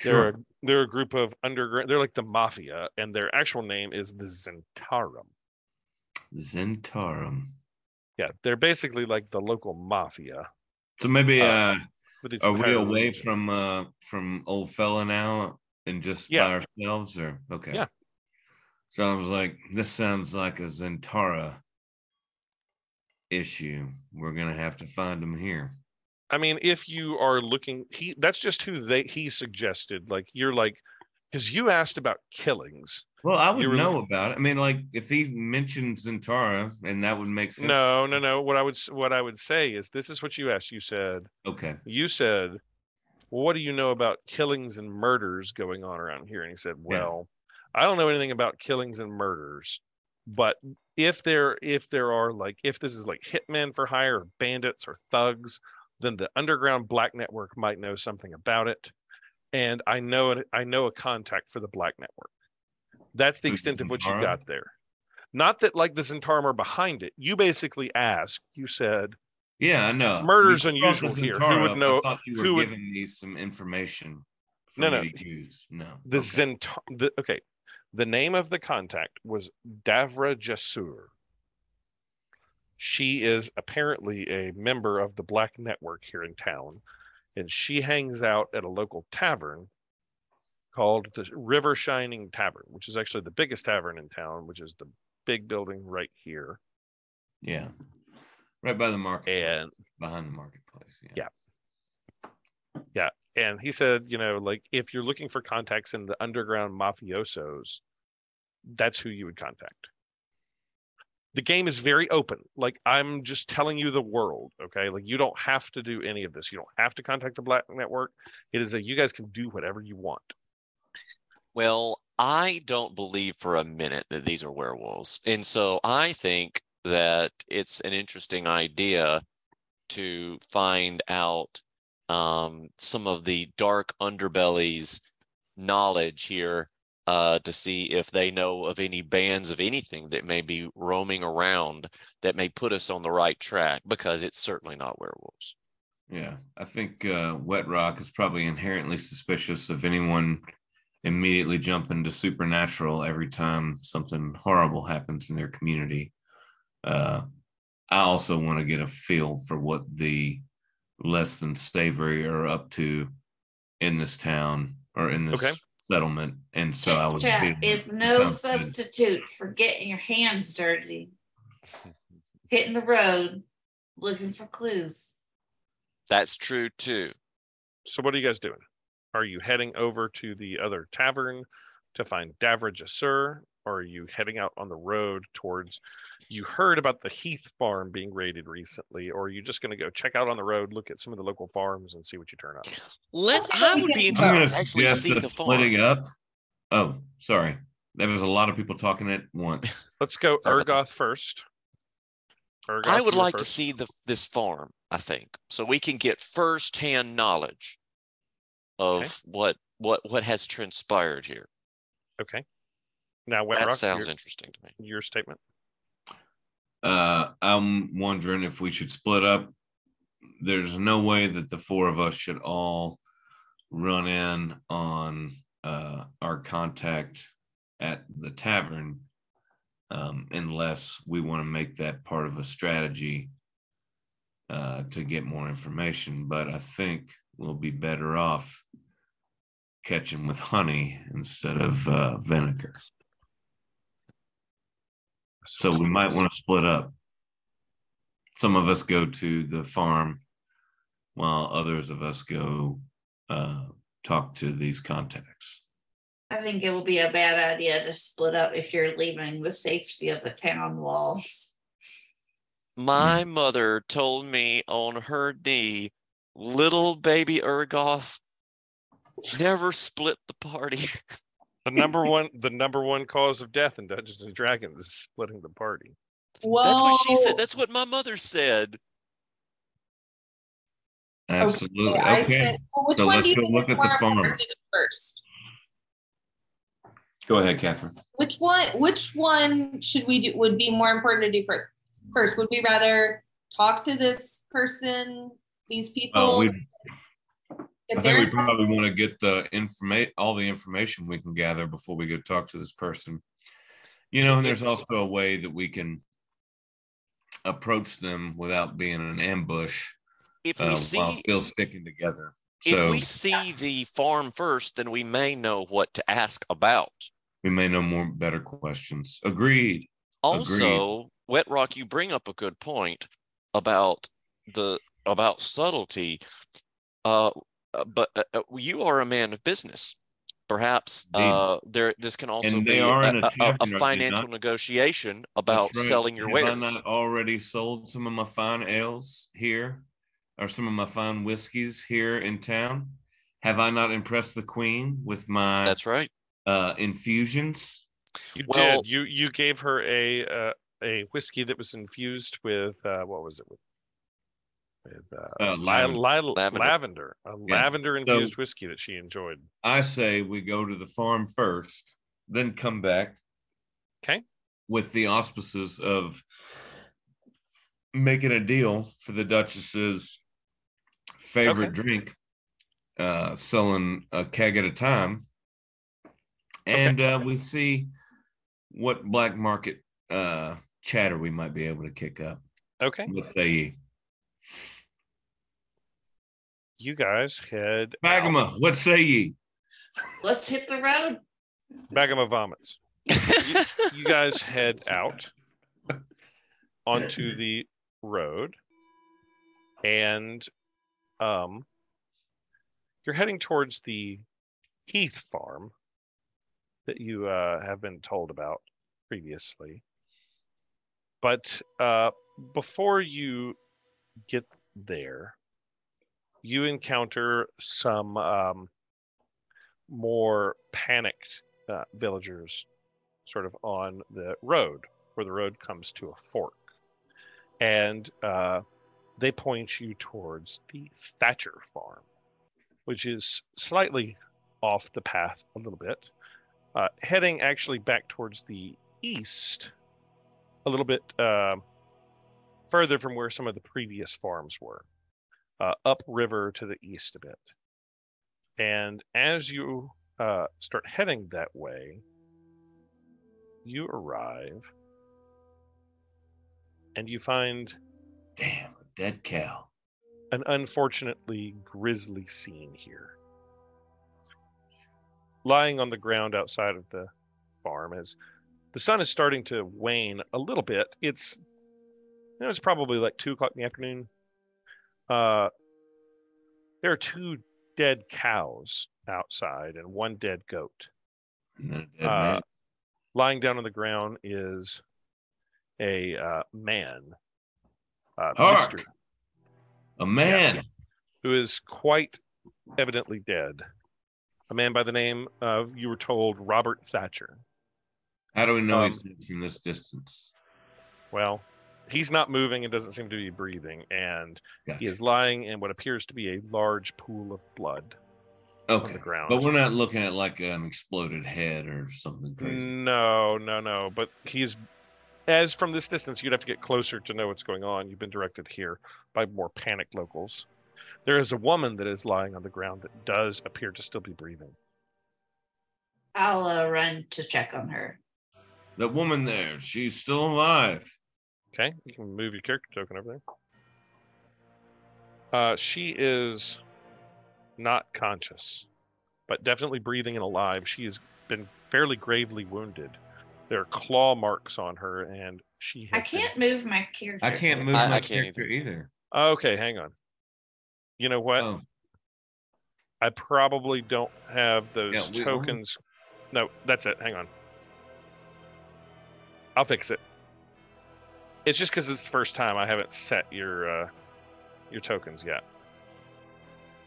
Sure. They're a, they're a group of underground, they're like the Mafia, and their actual name is the Zhentarim. Zhentarim. Yeah, they're basically like the local Mafia. So maybe uh, uh, are we away religion. from uh, from old fella now and just yeah. by ourselves? Or okay. Yeah. So I was like, this sounds like a Zhentara issue. We're gonna have to find them here. I mean, if you are looking, he that's just who they he suggested. Like you're like, because you asked about killings. Well, I would know like, about it. I mean, like if he mentioned Zhentara, and that would make sense. No, no, no. What I would what I would say is this is what you asked. You said, okay. You said, well, what do you know about killings and murders going on around here? And he said, well, yeah. I don't know anything about killings and murders. But if there if there are like if this is like hitmen for hire or bandits or thugs, then the underground Black Network might know something about it. And I know it, I know a contact for the Black Network. That's the extent of what you got there. Not that like the Zhentarim are behind it. You basically asked. You said, "Yeah, I know murder's unusual here. Who would know? I thought you were who would giving me some information?" No, no, no. The okay. Zhentarim. Okay. The name of the contact was Davra Jassur. She is apparently a member of the Black Network here in town, and she hangs out at a local tavern called the River Shining Tavern, which is actually the biggest tavern in town, which is the big building right here. Yeah, right by the market, and behind the marketplace. Yeah. Yeah. yeah. And he said, you know, like, if you're looking for contacts in the underground mafiosos, that's who you would contact. The game is very open. Like, I'm just telling you the world, okay? Like, you don't have to do any of this. You don't have to contact the Black Network. It is a, you guys can do whatever you want. Well, I don't believe for a minute that these are werewolves. And so I think that it's an interesting idea to find out Um, some of the dark underbelly's knowledge here uh, to see if they know of any bands of anything that may be roaming around that may put us on the right track, because it's certainly not werewolves. Yeah, I think uh, Wet Rock is probably inherently suspicious of anyone immediately jumping to supernatural every time something horrible happens in their community. Uh, I also want to get a feel for what the less than savory are up to in this town or in this okay. settlement. And so I was... It's no substitute for getting your hands dirty, hitting the road, looking for clues. That's true too. So what are you guys doing? Are you heading over to the other tavern to find Davra Jassur, or are you heading out on the road towards... You heard about the Heath Farm being raided recently, or are you just going to go check out on the road, look at some of the local farms, and see what you turn up? Let's. I would be interested to actually see the farm. Up. Oh, sorry. There was a lot of people talking at once. Let's go Ergoth first. Ergoth I would like first. to see the, this farm, I think, so we can get first-hand knowledge of okay. what what what has transpired here. Okay. Now, Wet that Rock, sounds your, interesting to me. Your statement. Uh, I'm wondering if we should split up. There's no way that the four of us should all run in on uh, our contact at the tavern um, unless we want to make that part of a strategy uh, to get more information. But I think we'll be better off catching with honey instead of uh, vinegar. So we might want to split up. Some of us go to the farm, while others of us go uh, talk to these contacts. I think it will be a bad idea to split up if you're leaving the safety of the town walls. My mother told me on her knee, little baby Ergoth, never split the party. The number one, the number one cause of death in Dungeons and Dragons is splitting the party. Whoa. That's what she said. That's what my mother said. Absolutely. Okay. okay. Said, well, which so one do you think is more important first? Go ahead, Catherine. Which one? Which one should we do? Would be more important to do first? First, would we rather talk to this person, these people? Uh, we- I think we probably want to get the information, all the information we can gather before we go talk to this person. You know, and there's also a way that we can approach them without being an ambush if we uh, see, while still sticking together. If so, we see the farm first, then we may know what to ask about. We may know more better questions. Agreed. Also, Agreed. Wet Rock, you bring up a good point about the about subtlety. Uh, Uh, but uh, you are a man of business. Perhaps uh, there. This can also be a, a, a, a financial negotiation about right. selling your Have wares. Have I not already sold some of my fine ales here, or some of my fine whiskeys here in town? Have I not impressed the queen with my that's right uh, infusions? You well, did. You you gave her a uh, a whiskey that was infused with uh, what was it with? With, uh, uh, lavender. Li- li- lavender, lavender, a yeah. lavender-infused so, whiskey that she enjoyed. I say we go to the farm first, then come back. Okay. With the auspices of making a deal for the Duchess's favorite okay. drink, uh, selling a keg at a time, and okay. uh, we see what black market uh, chatter we might be able to kick up. Okay. What say you? You guys head Bagmo, what say ye? Let's hit the road. Bagmo vomits. you, you guys head out onto the road, and um, you're heading towards the Heath Farm that you uh, have been told about previously. But uh, before you get there, you encounter some um, more panicked uh, villagers sort of on the road where the road comes to a fork. And uh, they point you towards the Thatcher Farm, which is slightly off the path a little bit. uh, heading actually back towards the east, a little bit uh, further from where some of the previous farms were, uh, upriver to the east a bit. And as you uh, start heading that way, you arrive and you find... Damn, a dead cow. An unfortunately grisly scene here. Lying on the ground outside of the farm as the sun is starting to wane a little bit. It's, you know, it's probably like two o'clock in the afternoon. Uh, there are two dead cows outside and one dead goat. Dead uh, lying down on the ground is a uh, man. Uh, mystery. A man. Yeah, who is quite evidently dead. A man by the name of, you were told, Robert Thatcher. How do we know um, he's dead from this distance? Well, he's not moving and doesn't seem to be breathing, and gotcha. He is lying in what appears to be a large pool of blood. Okay, on the ground. But we're not looking at like an exploded head or something crazy. No, no, no. But he's, as from this distance, you'd have to get closer to know what's going on. You've been directed here by more panicked locals. There is a woman that is lying on the ground that does appear to still be breathing. I'll uh, run to check on her. The woman there, she's still alive. Okay, you can move your character token over there. Uh, she is not conscious, but definitely breathing and alive. She has been fairly gravely wounded. There are claw marks on her, and she has I can't been... move my character. I can't move I, my I can't character either. either. Okay, hang on. You know what? Oh. I probably don't have those yeah, tokens. Won't. No, that's it. Hang on. I'll fix it. It's just because it's the first time I haven't set your uh, your tokens yet.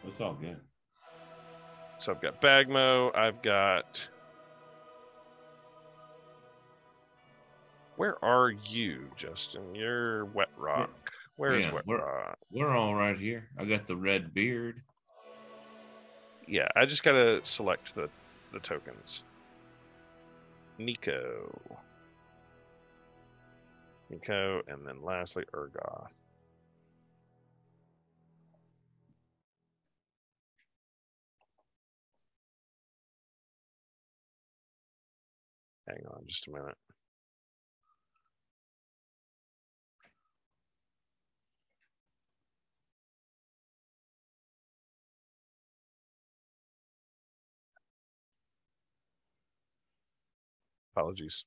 It's all good. So I've got Bagmo. I've got... Where are you, Justin? You're Wet Rock. Yeah. Where yeah, is Wet we're, Rock? We're all right here. I got the red beard. Yeah, I just got to select the, the tokens. Nico. Nico, and then lastly, Ergoth. Hang on just a minute. Apologies.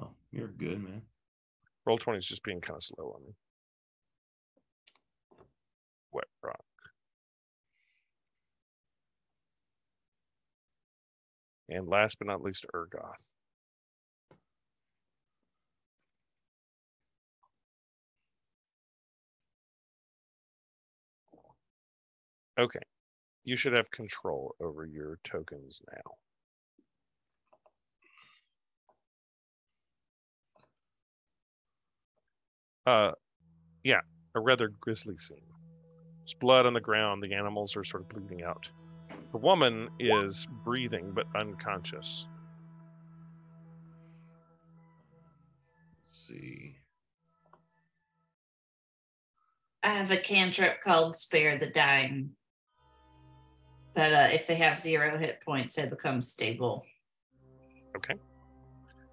Oh, you're good, man. Roll twenty is just being kind of slow on me. Wet Rock. And last but not least, Ergoth. Okay. You should have control over your tokens now. Uh, yeah, a rather grisly scene. There's blood on the ground. The animals are sort of bleeding out. The woman is breathing, but unconscious. Let's see. I have a cantrip called Spare the Dying. That uh, if they have zero hit points, they become stable. Okay.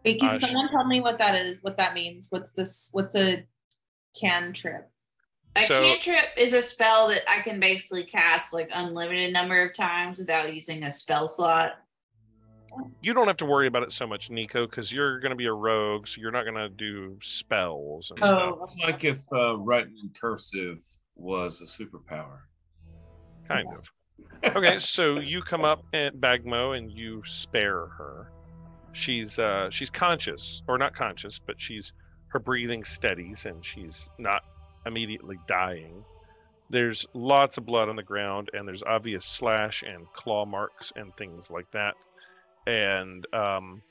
Hey, can uh, someone she... tell me what that is? What that means? What's this? What's a cantrip? A so, cantrip is a spell that I can basically cast like unlimited number of times without using a spell slot. You don't have to worry about it so much, Nico, because you're going to be a rogue, so you're not going to do spells and oh, stuff. Okay. Like if uh, writing in cursive was a superpower. Kind of. Okay, so you come up at Bagmo and you spare her. She's uh, she's conscious, or not conscious, but she's her breathing steadies and she's not immediately dying. There's lots of blood on the ground, and there's obvious slash and claw marks and things like that. And um,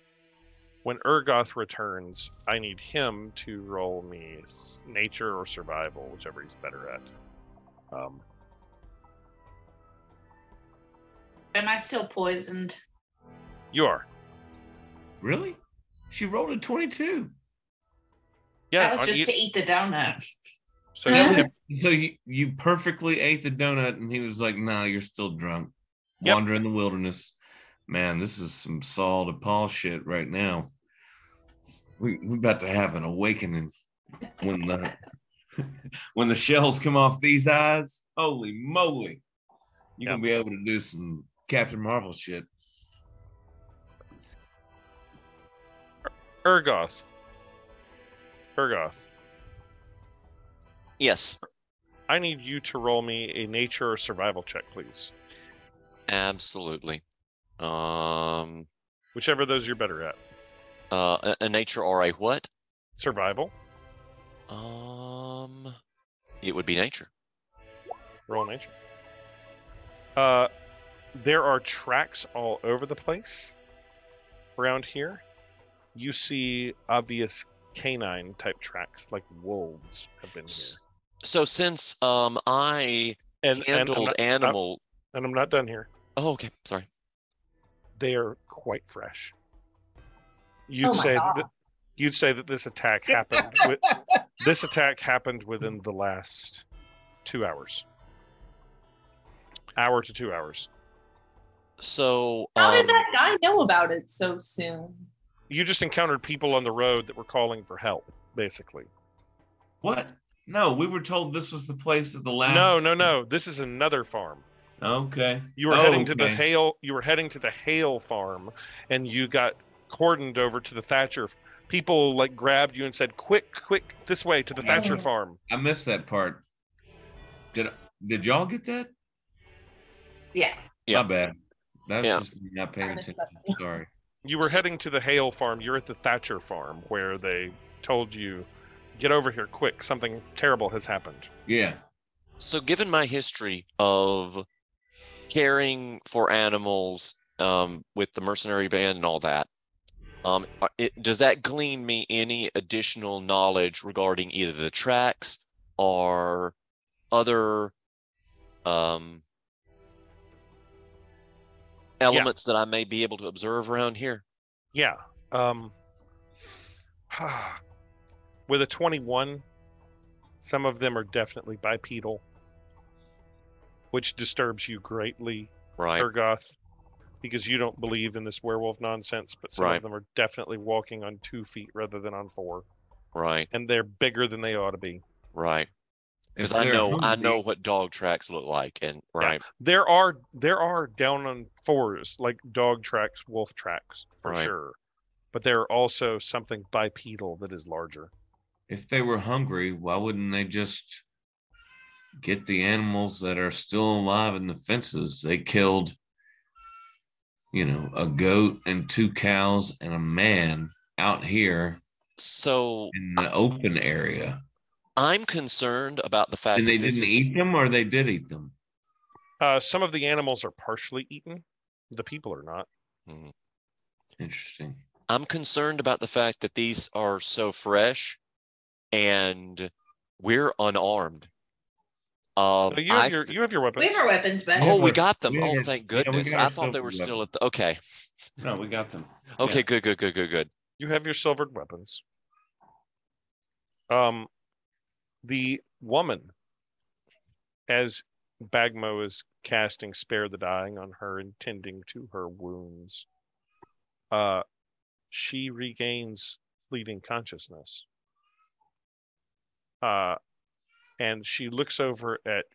when Ergoth returns, I need him to roll me nature or survival, whichever he's better at. Um, Am I still poisoned? You are. Really? She rolled a twenty-two. Yeah, that was just you, to eat the donut. So, so, so you, you perfectly ate the donut, and he was like, nah, you're still drunk. Yep. Wander in the wilderness. Man, this is some Saul to Paul shit right now. We, we're about to have an awakening when the when the shells come off these eyes. Holy moly. You're yep. going to be able to do some Captain Marvel shit. Ergoth. Ergoth. Yes. I need you to roll me a nature or survival check, please. Absolutely. Um, Whichever of those you're better at. Uh, a, a nature or a what? Survival. Um, It would be nature. Roll nature. Uh, there are tracks all over the place around here. You see obvious canine type tracks, like wolves have been here. So since um I and, handled and not, animal, not, and I'm not done here. Oh, okay, sorry. They are quite fresh. You'd oh say that, you'd say that this attack happened. with, this attack happened within the last two hours, hour to two hours. So how um, did that guy know about it so soon? You just encountered people on the road that were calling for help, basically. What? No, we were told this was the place of the last. No, no, no. This is another farm. Okay. You were oh, heading to okay. the Hale. You were heading to the Hale farm, and you got cordoned over to the Thatcher. People like grabbed you and said, "Quick, quick, this way to the Thatcher farm." I missed that part. Did Did y'all get that? Yeah. Yeah. My bad. That was yeah. just me not paying attention. Something. Sorry. You were heading to the Hale farm. You're at the Thatcher farm where they told you, get over here quick. Something terrible has happened. Yeah. So given my history of caring for animals um, with the mercenary band and all that, um, it, does that glean me any additional knowledge regarding either the tracks or other um elements yeah. that I may be able to observe around here? Yeah. Um, with a twenty-one, some of them are definitely bipedal, which disturbs you greatly, right, Ergoth, because you don't believe in this werewolf nonsense, but some right. of them are definitely walking on two feet rather than on four. Right. And they're bigger than they ought to be. Right. Because I know hungry. I know what dog tracks look like, and right yeah. there are there are down on fours like dog tracks, wolf tracks for right. sure, but there are also something bipedal that is larger. If they were hungry, why wouldn't they just get the animals that are still alive in the fences? They killed, you know, a goat and two cows and a man out here, so in the I- open area. I'm concerned about the fact and that they didn't is... eat them, or they did eat them. Uh, some of the animals are partially eaten; the people are not. Mm-hmm. Interesting. I'm concerned about the fact that these are so fresh, and we're unarmed. Uh, so you, have your, you have your weapons. We have our weapons, Ben. Oh, we got them. Yeah, oh, thank goodness! Yeah, I thought they were weapons. Still at the. Okay. No, we got them. Okay, yeah. good, good, good, good, good. You have your silvered weapons. Um. The woman, as Bagmo is casting Spare the Dying on her and tending to her wounds, uh, she regains fleeting consciousness. Uh, and she looks over at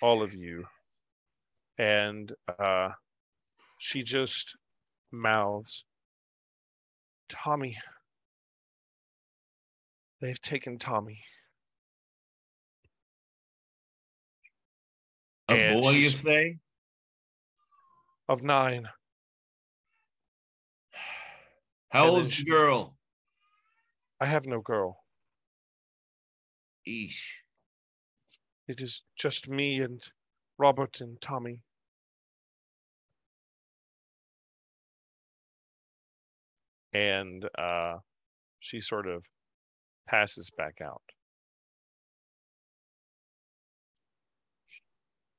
all of you, and uh, she just mouths, Tommy. They've taken Tommy. A boy, you say? Of nine. How and old's the girl? I have no girl. Eesh. It is just me and Robert and Tommy. And uh, she sort of passes back out.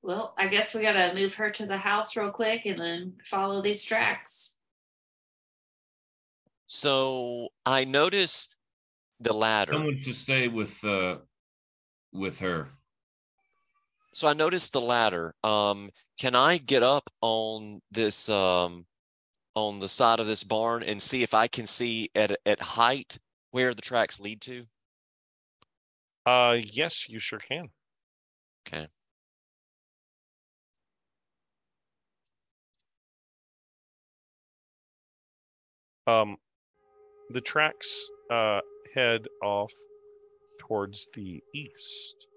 Well, I guess we gotta move her to the house real quick and then follow these tracks. So I noticed the ladder. Someone to stay with uh, with her. So I noticed the ladder. Um, can I get up on this um, on the side of this barn and see if I can see at at height where the tracks lead to? Uh, yes, you sure can. Okay. Um, the tracks uh, head off towards the east,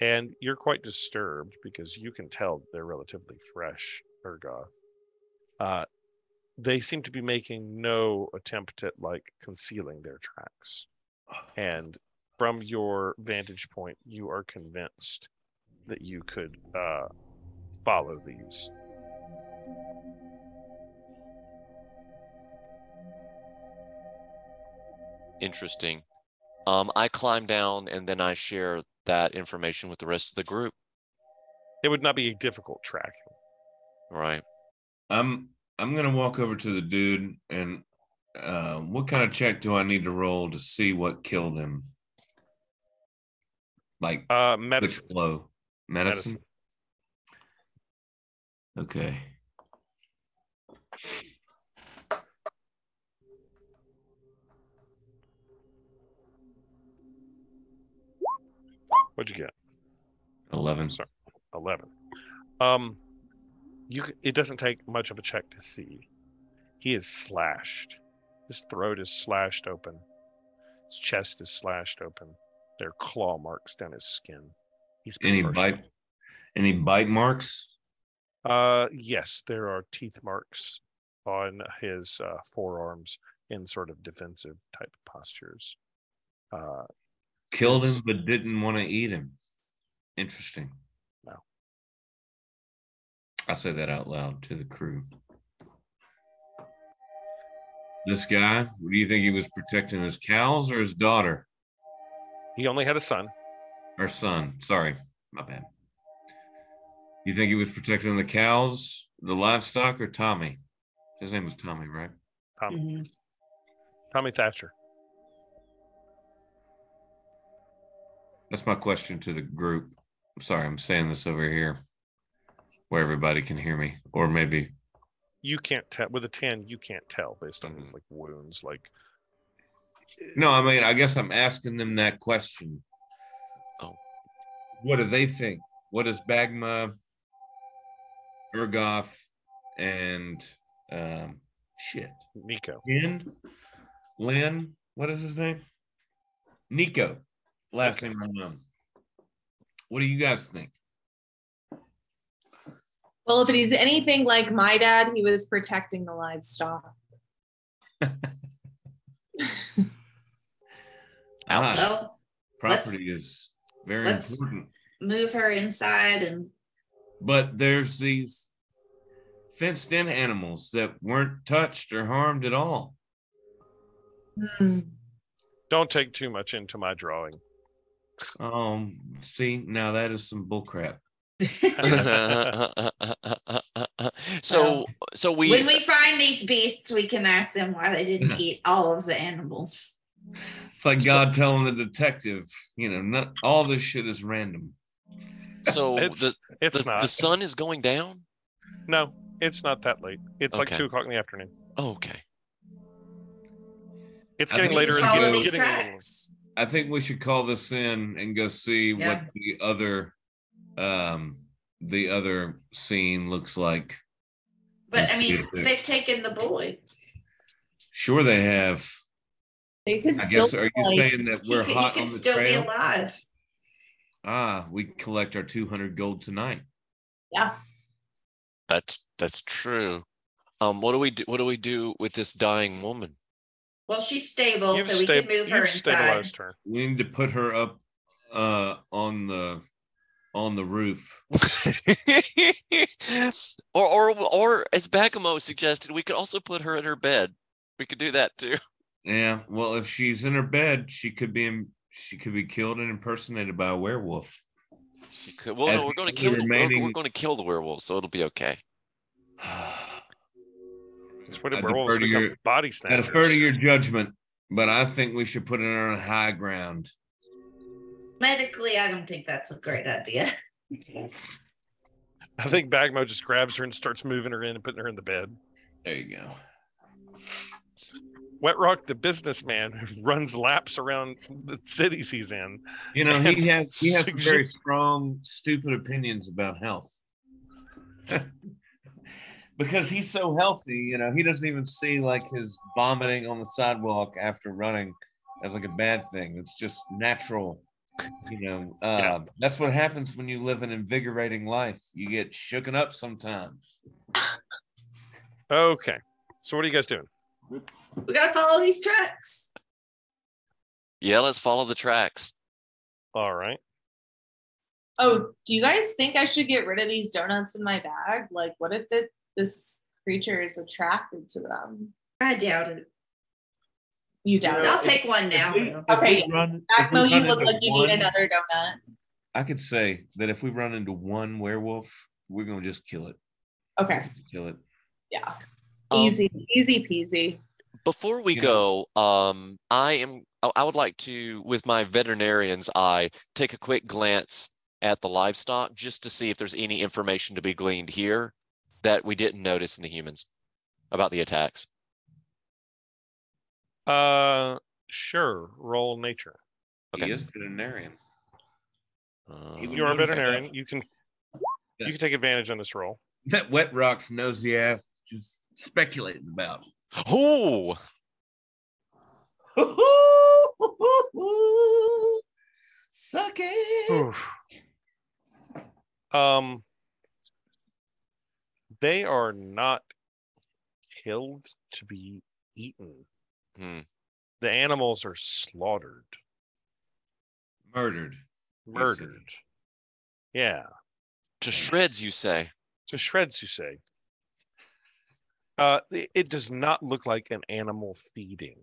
and you're quite disturbed because you can tell they're relatively fresh, Ergoth. Uh, they seem to be making no attempt at, like, concealing their tracks. And from your vantage point, you are convinced that you could uh, follow these. Interesting. Um, I climb down and then I share that information with the rest of the group. It would not be a difficult track. Right. I'm I'm gonna walk over to the dude and uh, what kind of check do I need to roll to see what killed him? Like uh, medicine. Medicine? Medicine. Okay. What'd you get? Eleven. Sorry, eleven. Um, you. It doesn't take much of a check to see. He is slashed. His throat is slashed open. His chest is slashed open. There are claw marks down his skin. He's any bite. Any bite marks? Uh, yes, there are teeth marks on his uh, forearms in sort of defensive type postures. Uh. Killed him, but didn't want to eat him. Interesting. No. I say that out loud to the crew. This guy, do you think he was protecting his cows or his daughter? He only had a son. Or son. Sorry. My bad. You think he was protecting the cows, the livestock, or Tommy? His name was Tommy, right? Tommy. Mm-hmm. Tommy Thatcher. That's my question to the group. I'm sorry, I'm saying this over here where everybody can hear me, or maybe you can't tell with a ten. You can't tell based on mm-hmm. his like wounds. Like, no, I mean, I guess I'm asking them that question. Oh, what do they think? What does Bagmo, Ergoth, and um, shit, Nico, Lynn, Lynn, what is his name? Nico. Last name I know. What do you guys think? Well, if it is anything like my dad, he was protecting the livestock. ah, well, property is very let's important. Move her inside and. But there's these fenced-in animals that weren't touched or harmed at all. Hmm. Don't take too much into my drawing. Um, see, now that is some bullcrap. so, so we when we find these beasts, we can ask them why they didn't eat all of the animals. It's like God so, telling the detective, you know, not all this shit is random. So it's, the, it's the, not. The sun is going down? No, it's not that late. It's okay. Like two o'clock in the afternoon. Oh, okay. It's getting later and it's getting, getting later. I think we should call this in and go see yeah. what the other um, the other scene looks like. But I mean, they've taken the boy. Sure, they have. They could I still guess, are you saying that we're he, hot he can on the still trail? Be alive. Ah, we collect our two hundred gold tonight. Yeah, that's that's true. Um, what do we do? What do we do with this dying woman? Well, she's stable, you've so we sta- can move her inside. Her. We need to put her up uh, on the on the roof. or, or, or as Bagmo suggested, we could also put her in her bed. We could do that too. Yeah. Well, if she's in her bed, she could be in, she could be killed and impersonated by a werewolf. She could. Well, no, we're going to kill remaining... the, we're, we're going to kill the werewolf, so it'll be okay. That's where the werewolves become your, body snatchers. I defer to your judgment, but I think we should put it on high ground. Medically, I don't think that's a great idea. I think Bagmo just grabs her and starts moving her in and putting her in the bed. There you go. Wet Rock, the businessman who runs laps around the cities he's in. You know, he has he has very strong, stupid opinions about health. Because he's so healthy, you know, he doesn't even see like his vomiting on the sidewalk after running as like a bad thing. It's just natural. You know, uh, yeah. That's what happens when you live an invigorating life. You get shooken up sometimes. Okay. So what are you guys doing? We got to follow these tracks. Yeah, let's follow the tracks. All right. Oh, do you guys think I should get rid of these donuts in my bag? Like, what if the, this creature is attracted to them? I doubt it. You doubt you know, it. I'll take one now. We, okay. Run, Acmo, you look like you one, need another donut. I could say that if we run into one werewolf, we're going to just kill it. Okay. Kill it. Yeah. Um, easy, easy peasy. Before we go, um, I am. I would like to, with my veterinarian's eye, take a quick glance at the livestock just to see if there's any information to be gleaned here that we didn't notice in the humans about the attacks. Uh, sure. Roll nature. Okay. He is a veterinarian. Uh, you are a veterinarian. You can yeah. you can take advantage on this roll. That Wet Rock's nosy ass just speculating about. Oh! Suck it! Oof. Um, they are not killed to be eaten. Hmm. The animals are slaughtered. Murdered. Murdered. Yeah. To shreds, you say? To shreds, you say. Uh, it, it does not look like an animal feeding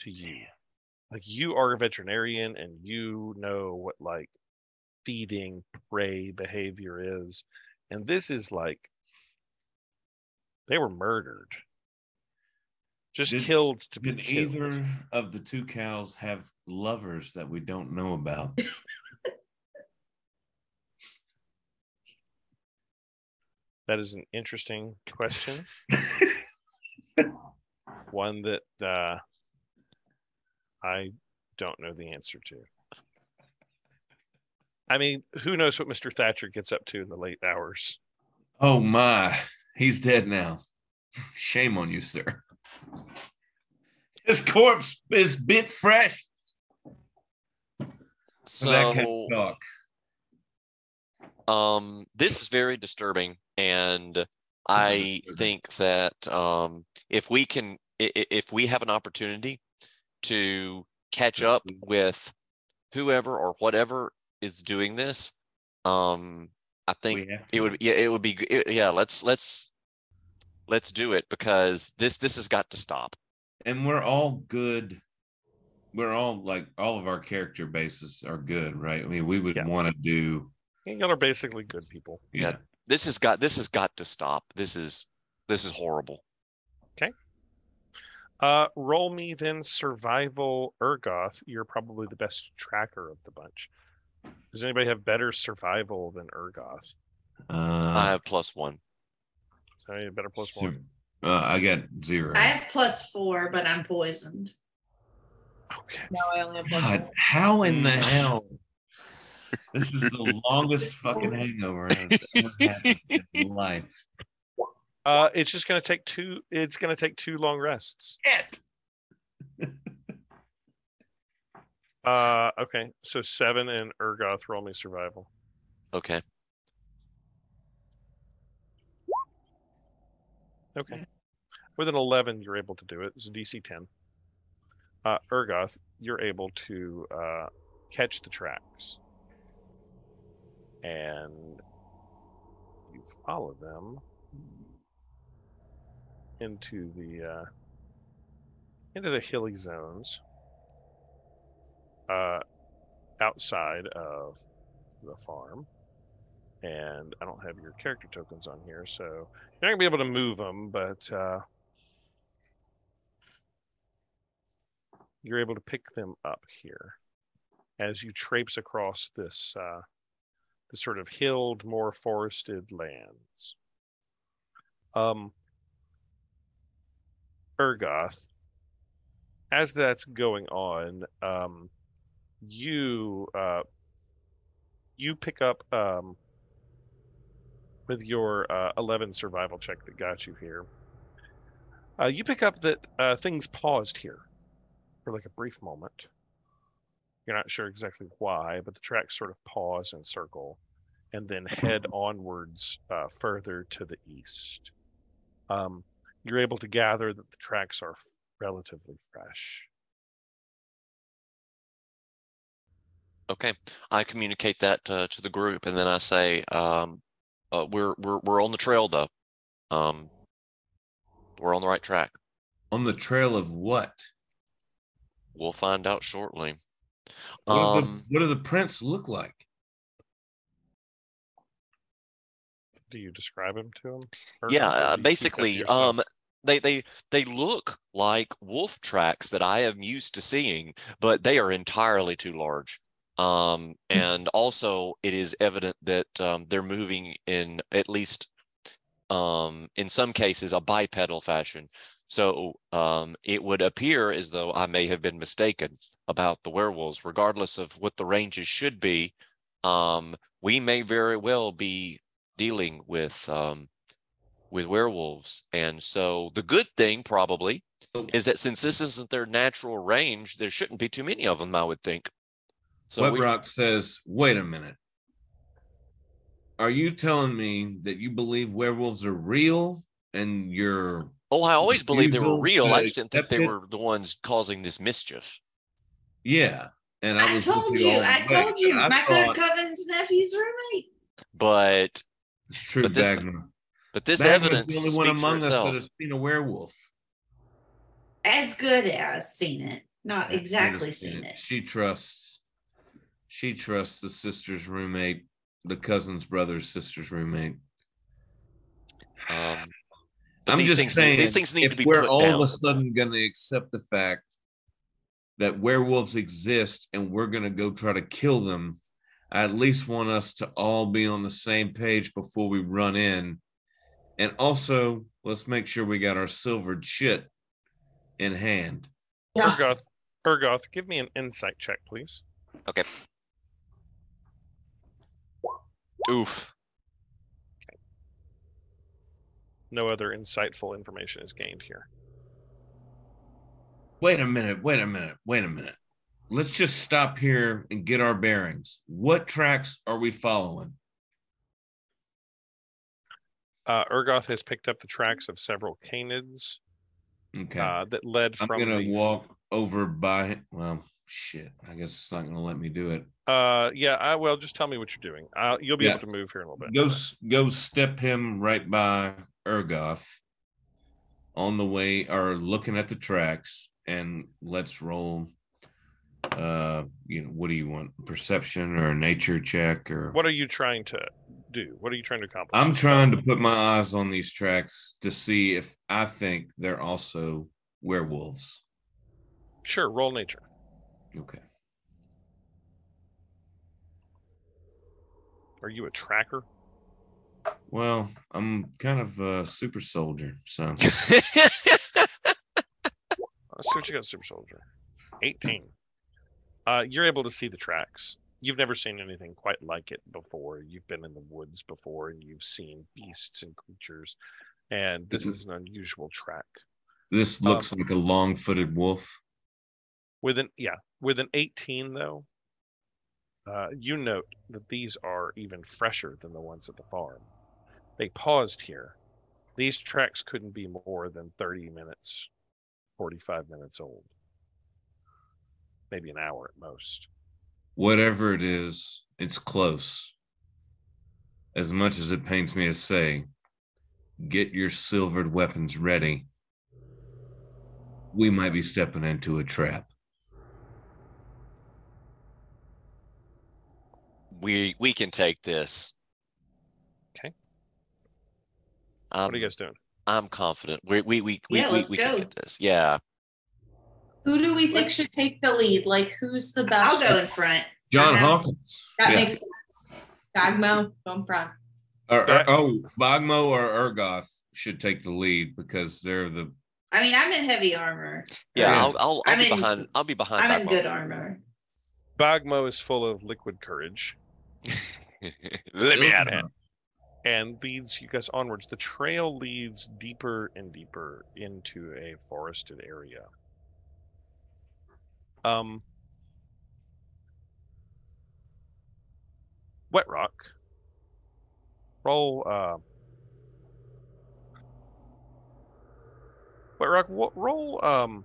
to you. Yeah. Like, you are a veterinarian and you know what, like, feeding prey behavior is. And this is like, they were murdered. Just did, killed to be did killed. Either of the two cows have lovers that we don't know about? That is an interesting question. One that uh, I don't know the answer to. I mean, who knows what Mister Thatcher gets up to in the late hours? Oh, my. He's dead now. Shame on you, sir. His corpse is bit fresh. So, that can talk. Um, this is very disturbing, and I think that um, if we can, if we have an opportunity to catch up with whoever or whatever is doing this, um, I think it would, yeah, it would be, it, yeah. Let's let's. Let's do it, because this this has got to stop. And we're all good. We're all like all of our character bases are good, right? I mean, we would yeah. want to do. Y'all are basically good people. Yeah. yeah. This has got this has got to stop. This is this is horrible. Okay. Uh, roll me then survival, Ergoth. You're probably the best tracker of the bunch. Does anybody have better survival than Ergoth? Uh, I have plus one. So I need a better plus one. Uh, I got zero. I have plus four, but I'm poisoned. Okay. No, I only have plus God, one. How in the hell? This is the longest fucking hangover I've ever had in my life. Uh, it's just gonna take two. It's gonna take two long rests. Shit. uh, okay. So seven and Ergoth, roll me survival. Okay. Okay. With an eleven, you're able to do it. It's a D C ten. Uh, Ergoth, you're able to uh, catch the tracks. And you follow them into the uh, into the hilly zones uh, outside of the farm. And I don't have your character tokens on here, so you're not going to be able to move them, but uh, you're able to pick them up here as you traipse across this uh, this sort of hilled, more forested lands. Um, Ergoth, as that's going on, um, you uh, you pick up um, with your uh, eleven survival check that got you here. Uh, you pick up that uh, things paused here for like a brief moment. You're not sure exactly why, but the tracks sort of pause and circle and then head onwards uh, further to the east. Um, you're able to gather that the tracks are f- relatively fresh. Okay, I communicate that uh, to the group, and then I say, um, uh, we're, we're, we're on the trail, though. Um, we're on the right track. On the trail of what? We'll find out shortly. What, um, the, what do the prints look like? Do you describe them to them? Yeah, uh, basically, um, they they they look like wolf tracks that I am used to seeing, but they are entirely too large. Um, and also, it is evident that um, they're moving in at least, um, in some cases, a bipedal fashion. So um, it would appear as though I may have been mistaken about the werewolves. Regardless of what the ranges should be, um, we may very well be dealing with um, with werewolves. And so the good thing probably is that since this isn't their natural range, there shouldn't be too many of them, I would think. So Wet Rock should... says, wait a minute. Are you telling me that you believe werewolves are real and you're... Oh, I always believed they were real. I just didn't think they were the ones causing this mischief. Yeah. And I, I was told you, I back, told you, I Michael thought... Coven's nephew's roommate. But it's true, but this, Bagmo. But this Bagmo's evidence, the only one among us that has seen a werewolf. As good as seen it, not I've exactly seen, seen it. it. She trusts. She trusts the sister's roommate, the cousin's brother's sister's roommate. Um. But I'm these just things, saying, these things need if to be we're put all down. Of a sudden going to accept the fact that werewolves exist and we're going to go try to kill them, I at least want us to all be on the same page before we run in. And also, let's make sure we got our silvered shit in hand. Yeah. Ergoth, Ergoth, give me an insight check, please. Okay. Oof. No other insightful information is gained here. Wait a minute, wait a minute, wait a minute. Let's just stop here and get our bearings. What tracks are we following? Uh, Ergoth has picked up the tracks of several canids. Okay. Uh, that led from... I'm going to walk over by... Well, shit. I guess it's not going to let me do it. Uh, yeah, I well, just tell me what you're doing. I'll, you'll be yeah. able to move here in a little bit. Go, go step him right by... Ergoth on the way are looking at the tracks, and let's roll uh you know what do you want, perception or nature check, or what are you trying to do? What are you trying to accomplish? I'm trying to put my eyes on these tracks to see if I think they're also werewolves. Sure, roll nature. Okay. Are you a tracker? Well, I'm kind of a super soldier, so. Let's see what you got, super soldier. eighteen. Uh, you're able to see the tracks. You've never seen anything quite like it before. You've been in the woods before, and you've seen beasts and creatures, and this is an unusual track. This looks um, like a long-footed wolf. With an yeah, with an eighteen, though, uh, you note that these are even fresher than the ones at the farm. They paused here. These tracks couldn't be more than thirty minutes, forty-five minutes old. Maybe an hour at most. Whatever it is, it's close. As much as it pains me to say, get your silvered weapons ready. We might be stepping into a trap. We we can take this. Um, what are you guys doing? I'm confident. We we we we, yeah, we, we can get this. Yeah. Who do we think Let's... should take the lead? Like, who's the best? I'll go in front. John Hawkins. That yeah. makes sense. Bagmo, don't front. Or, or, oh, Bagmo or Ergoth should take the lead because they're the. I mean, I'm in heavy armor. Yeah, right. I'll, I'll, I'll be in, behind. I'll be behind. I'm Bagmo. In good armor. Bagmo is full of liquid courage. Let me out of it. And leads you guys onwards. The trail leads deeper and deeper into a forested area. Um, Wet Rock. Roll. Uh, Wet Rock. What roll? Um,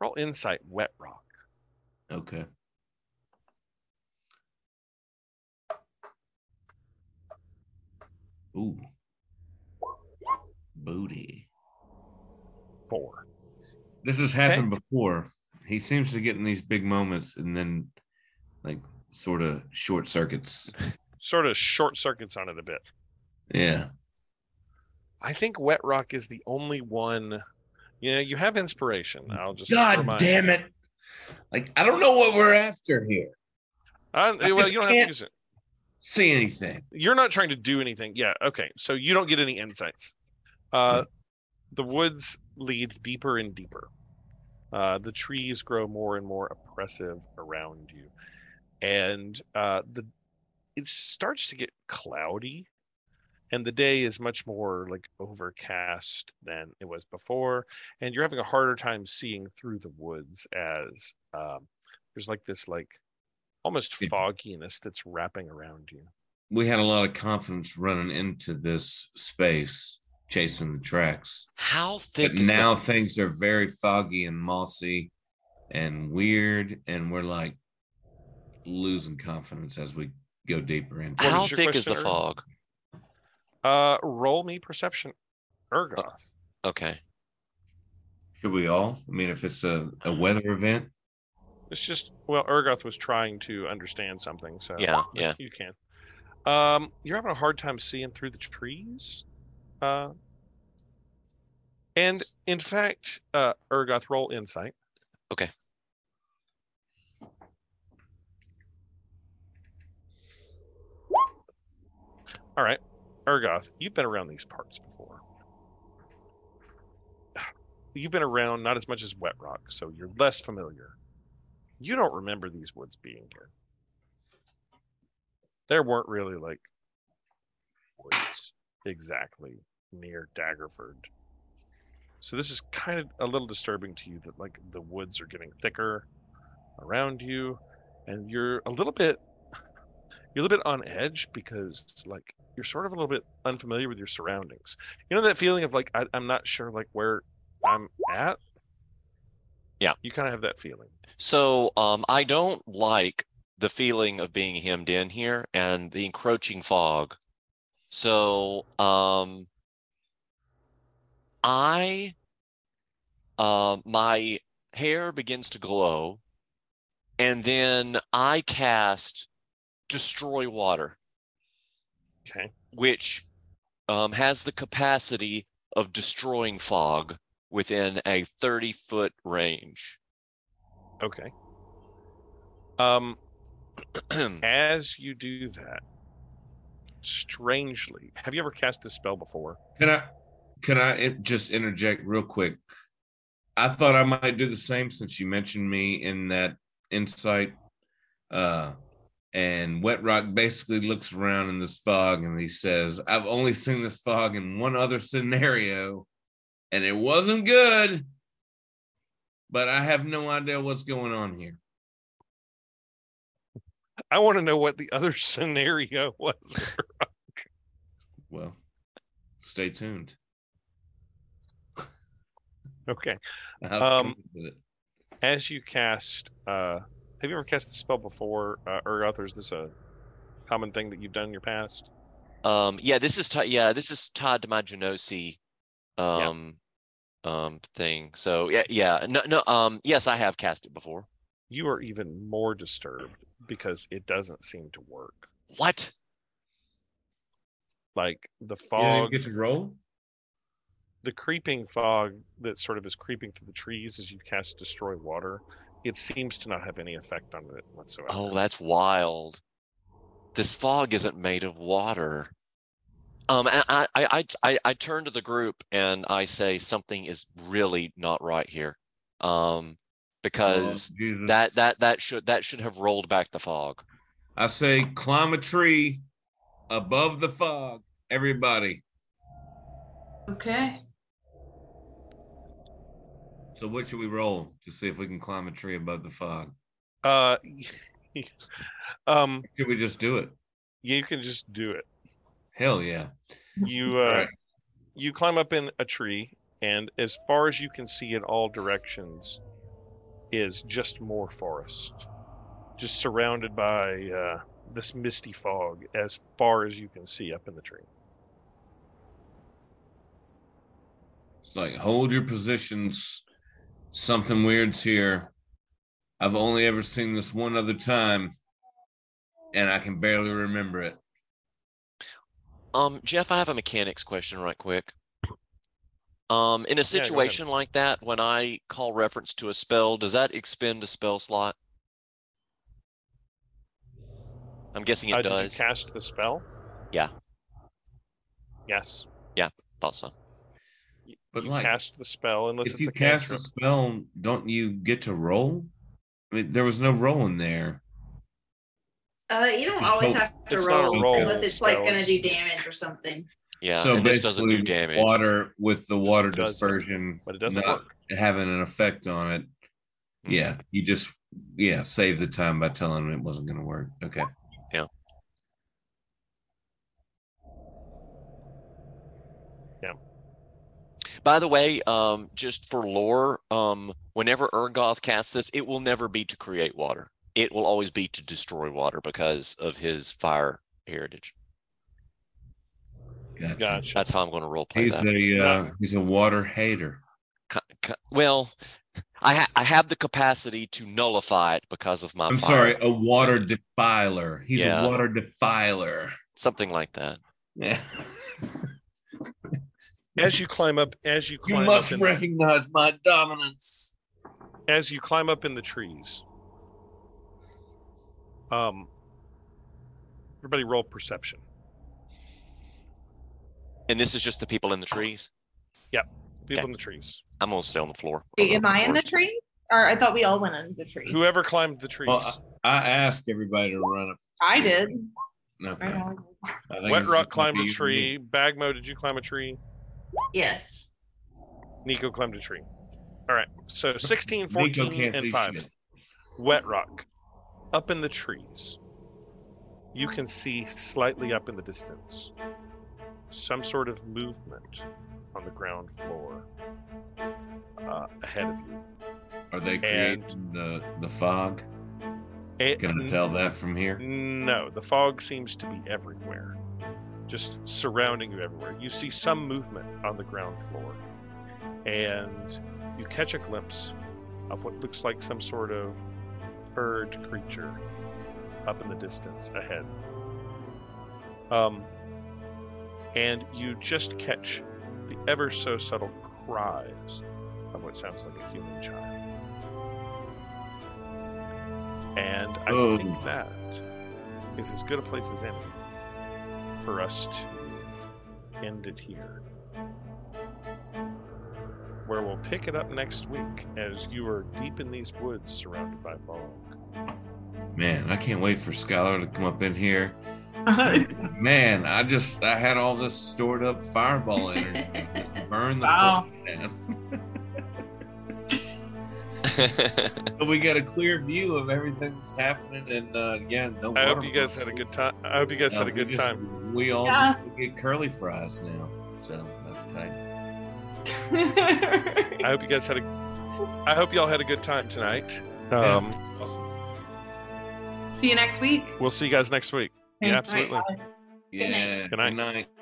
roll insight. Wet Rock. Okay. Ooh. Booty. Four. This has happened okay. before. He seems to get in these big moments and then, like, sort of short circuits. Sort of short circuits on it a bit. Yeah. I think Wet Rock is the only one. You know, you have inspiration. I'll just. God remind damn it. You. Like, I don't know what we're after here. I, I well, you don't have to use it. See anything. You're not trying to do anything. Yeah, okay. So you don't get any insights. Uh, mm. The woods lead deeper and deeper. Uh, the trees grow more and more oppressive around you. And uh, the it starts to get cloudy. And the day is much more like overcast than it was before. And you're having a harder time seeing through the woods as um, there's like this like almost fogginess that's wrapping around you. We had a lot of confidence running into this space, chasing the tracks. How thick but is now the... things are very foggy and mossy and weird, and we're like losing confidence as we go deeper into it. How thick is the fog? Uh, roll me perception, Ergoth. Uh, okay. Should we all? I mean, if it's a, a weather event. It's just, well, Ergoth was trying to understand something, so yeah, yeah. you can. Um, you're having a hard time seeing through the trees. Uh, and, in fact, uh, Ergoth, roll insight. Okay. All right. Ergoth, you've been around these parts before. You've been around not as much as Wet Rock, so you're less familiar. You don't remember these woods being here. There weren't really like woods exactly near Daggerford. So this is kind of a little disturbing to you that like the woods are getting thicker around you and you're a little bit you're a little bit on edge because like you're sort of a little bit unfamiliar with your surroundings. You know that feeling of like I, I'm not sure like where I'm at? Yeah, you kind of have that feeling. So um, I don't like the feeling of being hemmed in here and the encroaching fog. So um, I, uh, my hair begins to glow, and then I cast Destroy Water, okay, which um, has the capacity of destroying fog within a thirty-foot range. Okay. Um, as you do that, strangely, have you ever cast this spell before? Can I, can I just interject real quick? I thought I might do the same since you mentioned me in that insight. Uh, and Wet Rock basically looks around in this fog and he says, I've only seen this fog in one other scenario. And it wasn't good, but I have no idea what's going on here. I want to know what the other scenario was. Well, stay tuned. Okay. Um, as you cast, uh, have you ever cast the spell before, uh, Ergoth, or is this a common thing that you've done in your past? Um, yeah, this is t- yeah, this is tied to my Genosi um. Yeah. Um, thing. So yeah, yeah, no, no. Um, yes, I have cast it before. You are even more disturbed because it doesn't seem to work. What? Like the fog. You didn't even get to roll? the creeping fog that sort of is creeping through the trees as you cast Destroy Water, it seems to not have any effect on it whatsoever. Oh, that's wild. This fog isn't made of water. Um, and I, I, I, I turn to the group and I say something is really not right here, um, because oh, that that that should that should have rolled back the fog. I say climb a tree above the fog, everybody. Okay. So what should we roll to see if we can climb a tree above the fog? Uh, um, should we just do it? You can just do it. Hell yeah. You uh, right. you climb up in a tree, and as far as you can see in all directions is just more forest. Just surrounded by uh, this misty fog as far as you can see up in the tree. It's like, hold your positions. Something weird's here. I've only ever seen this one other time, and I can barely remember it. Um, Jeff, I have a mechanics question right quick. Um, in a situation yeah, like that, when I call reference to a spell, does that expend a spell slot? I'm guessing it uh, does. Did you cast the spell? Yeah. Yes. Yeah, thought so. You, but you like, cast the spell unless if it's a cantrip. If you cast the spell, don't you get to roll? I mean, there was no roll in there. Uh, you don't always have to roll, roll unless it's like going to do damage or something. Yeah, so this doesn't do damage. Water with the water dispersion, but it doesn't work. Having an effect on it. Yeah, you just yeah save the time by telling them it wasn't going to work. Okay. Yeah. Yeah. By the way, um, just for lore, um, whenever Ergoth casts this, it will never be to create water. It will always be to destroy water because of his fire heritage. Gotcha. Gotcha. That's how I'm going to role play he's that. A, uh, he's a water hater. Well, I, ha- I have the capacity to nullify it because of my I'm fire. I'm sorry, a water defiler. He's yeah. a water defiler. Something like that. Yeah. As you climb up, as you climb up. You must up recognize the, my dominance. As you climb up in the trees. Um, everybody roll perception. And this is just the people in the trees? Yep. People okay. in the trees. I'm going to stay on the floor. Wait, am I in the tree? Or I thought we all went in the tree. Whoever climbed the trees. Well, I, I asked everybody to run up. I did. Okay. I I Wet Rock climbed a tree. Bagmo, did you climb a tree? Yes. Nico climbed a tree. All right. So sixteen, fourteen, and five. Shit. Wet Rock. Up in the trees, you can see slightly up in the distance some sort of movement on the ground floor uh, ahead of you. Are they creating and the, the fog? It, can I tell that from here? No, the fog seems to be everywhere, just surrounding you everywhere. You see some movement on the ground floor, and you catch a glimpse of what looks like some sort of furred creature up in the distance ahead. Um, and you just catch the ever so subtle cries of what sounds like a human child. And I oh. think that is as good a place as any for us to end it here, where we'll pick it up next week as you are deep in these woods surrounded by fog. Man, I can't wait for Skylar to come up in here. Man, I just, I had all this stored up fireball energy. Burn the wow. down. So we got a clear view of everything that's happening. And uh, again, yeah, I hope you guys had a good time. I hope you guys no, had a good we just, time. We all yeah. just get curly fries now. So that's tight. I hope you guys had a I hope y'all had a good time tonight. Um yeah. Awesome. See you next week. We'll see you guys next week. Thanks. Yeah, absolutely. Bye. Yeah. Good night. Good night. Good night.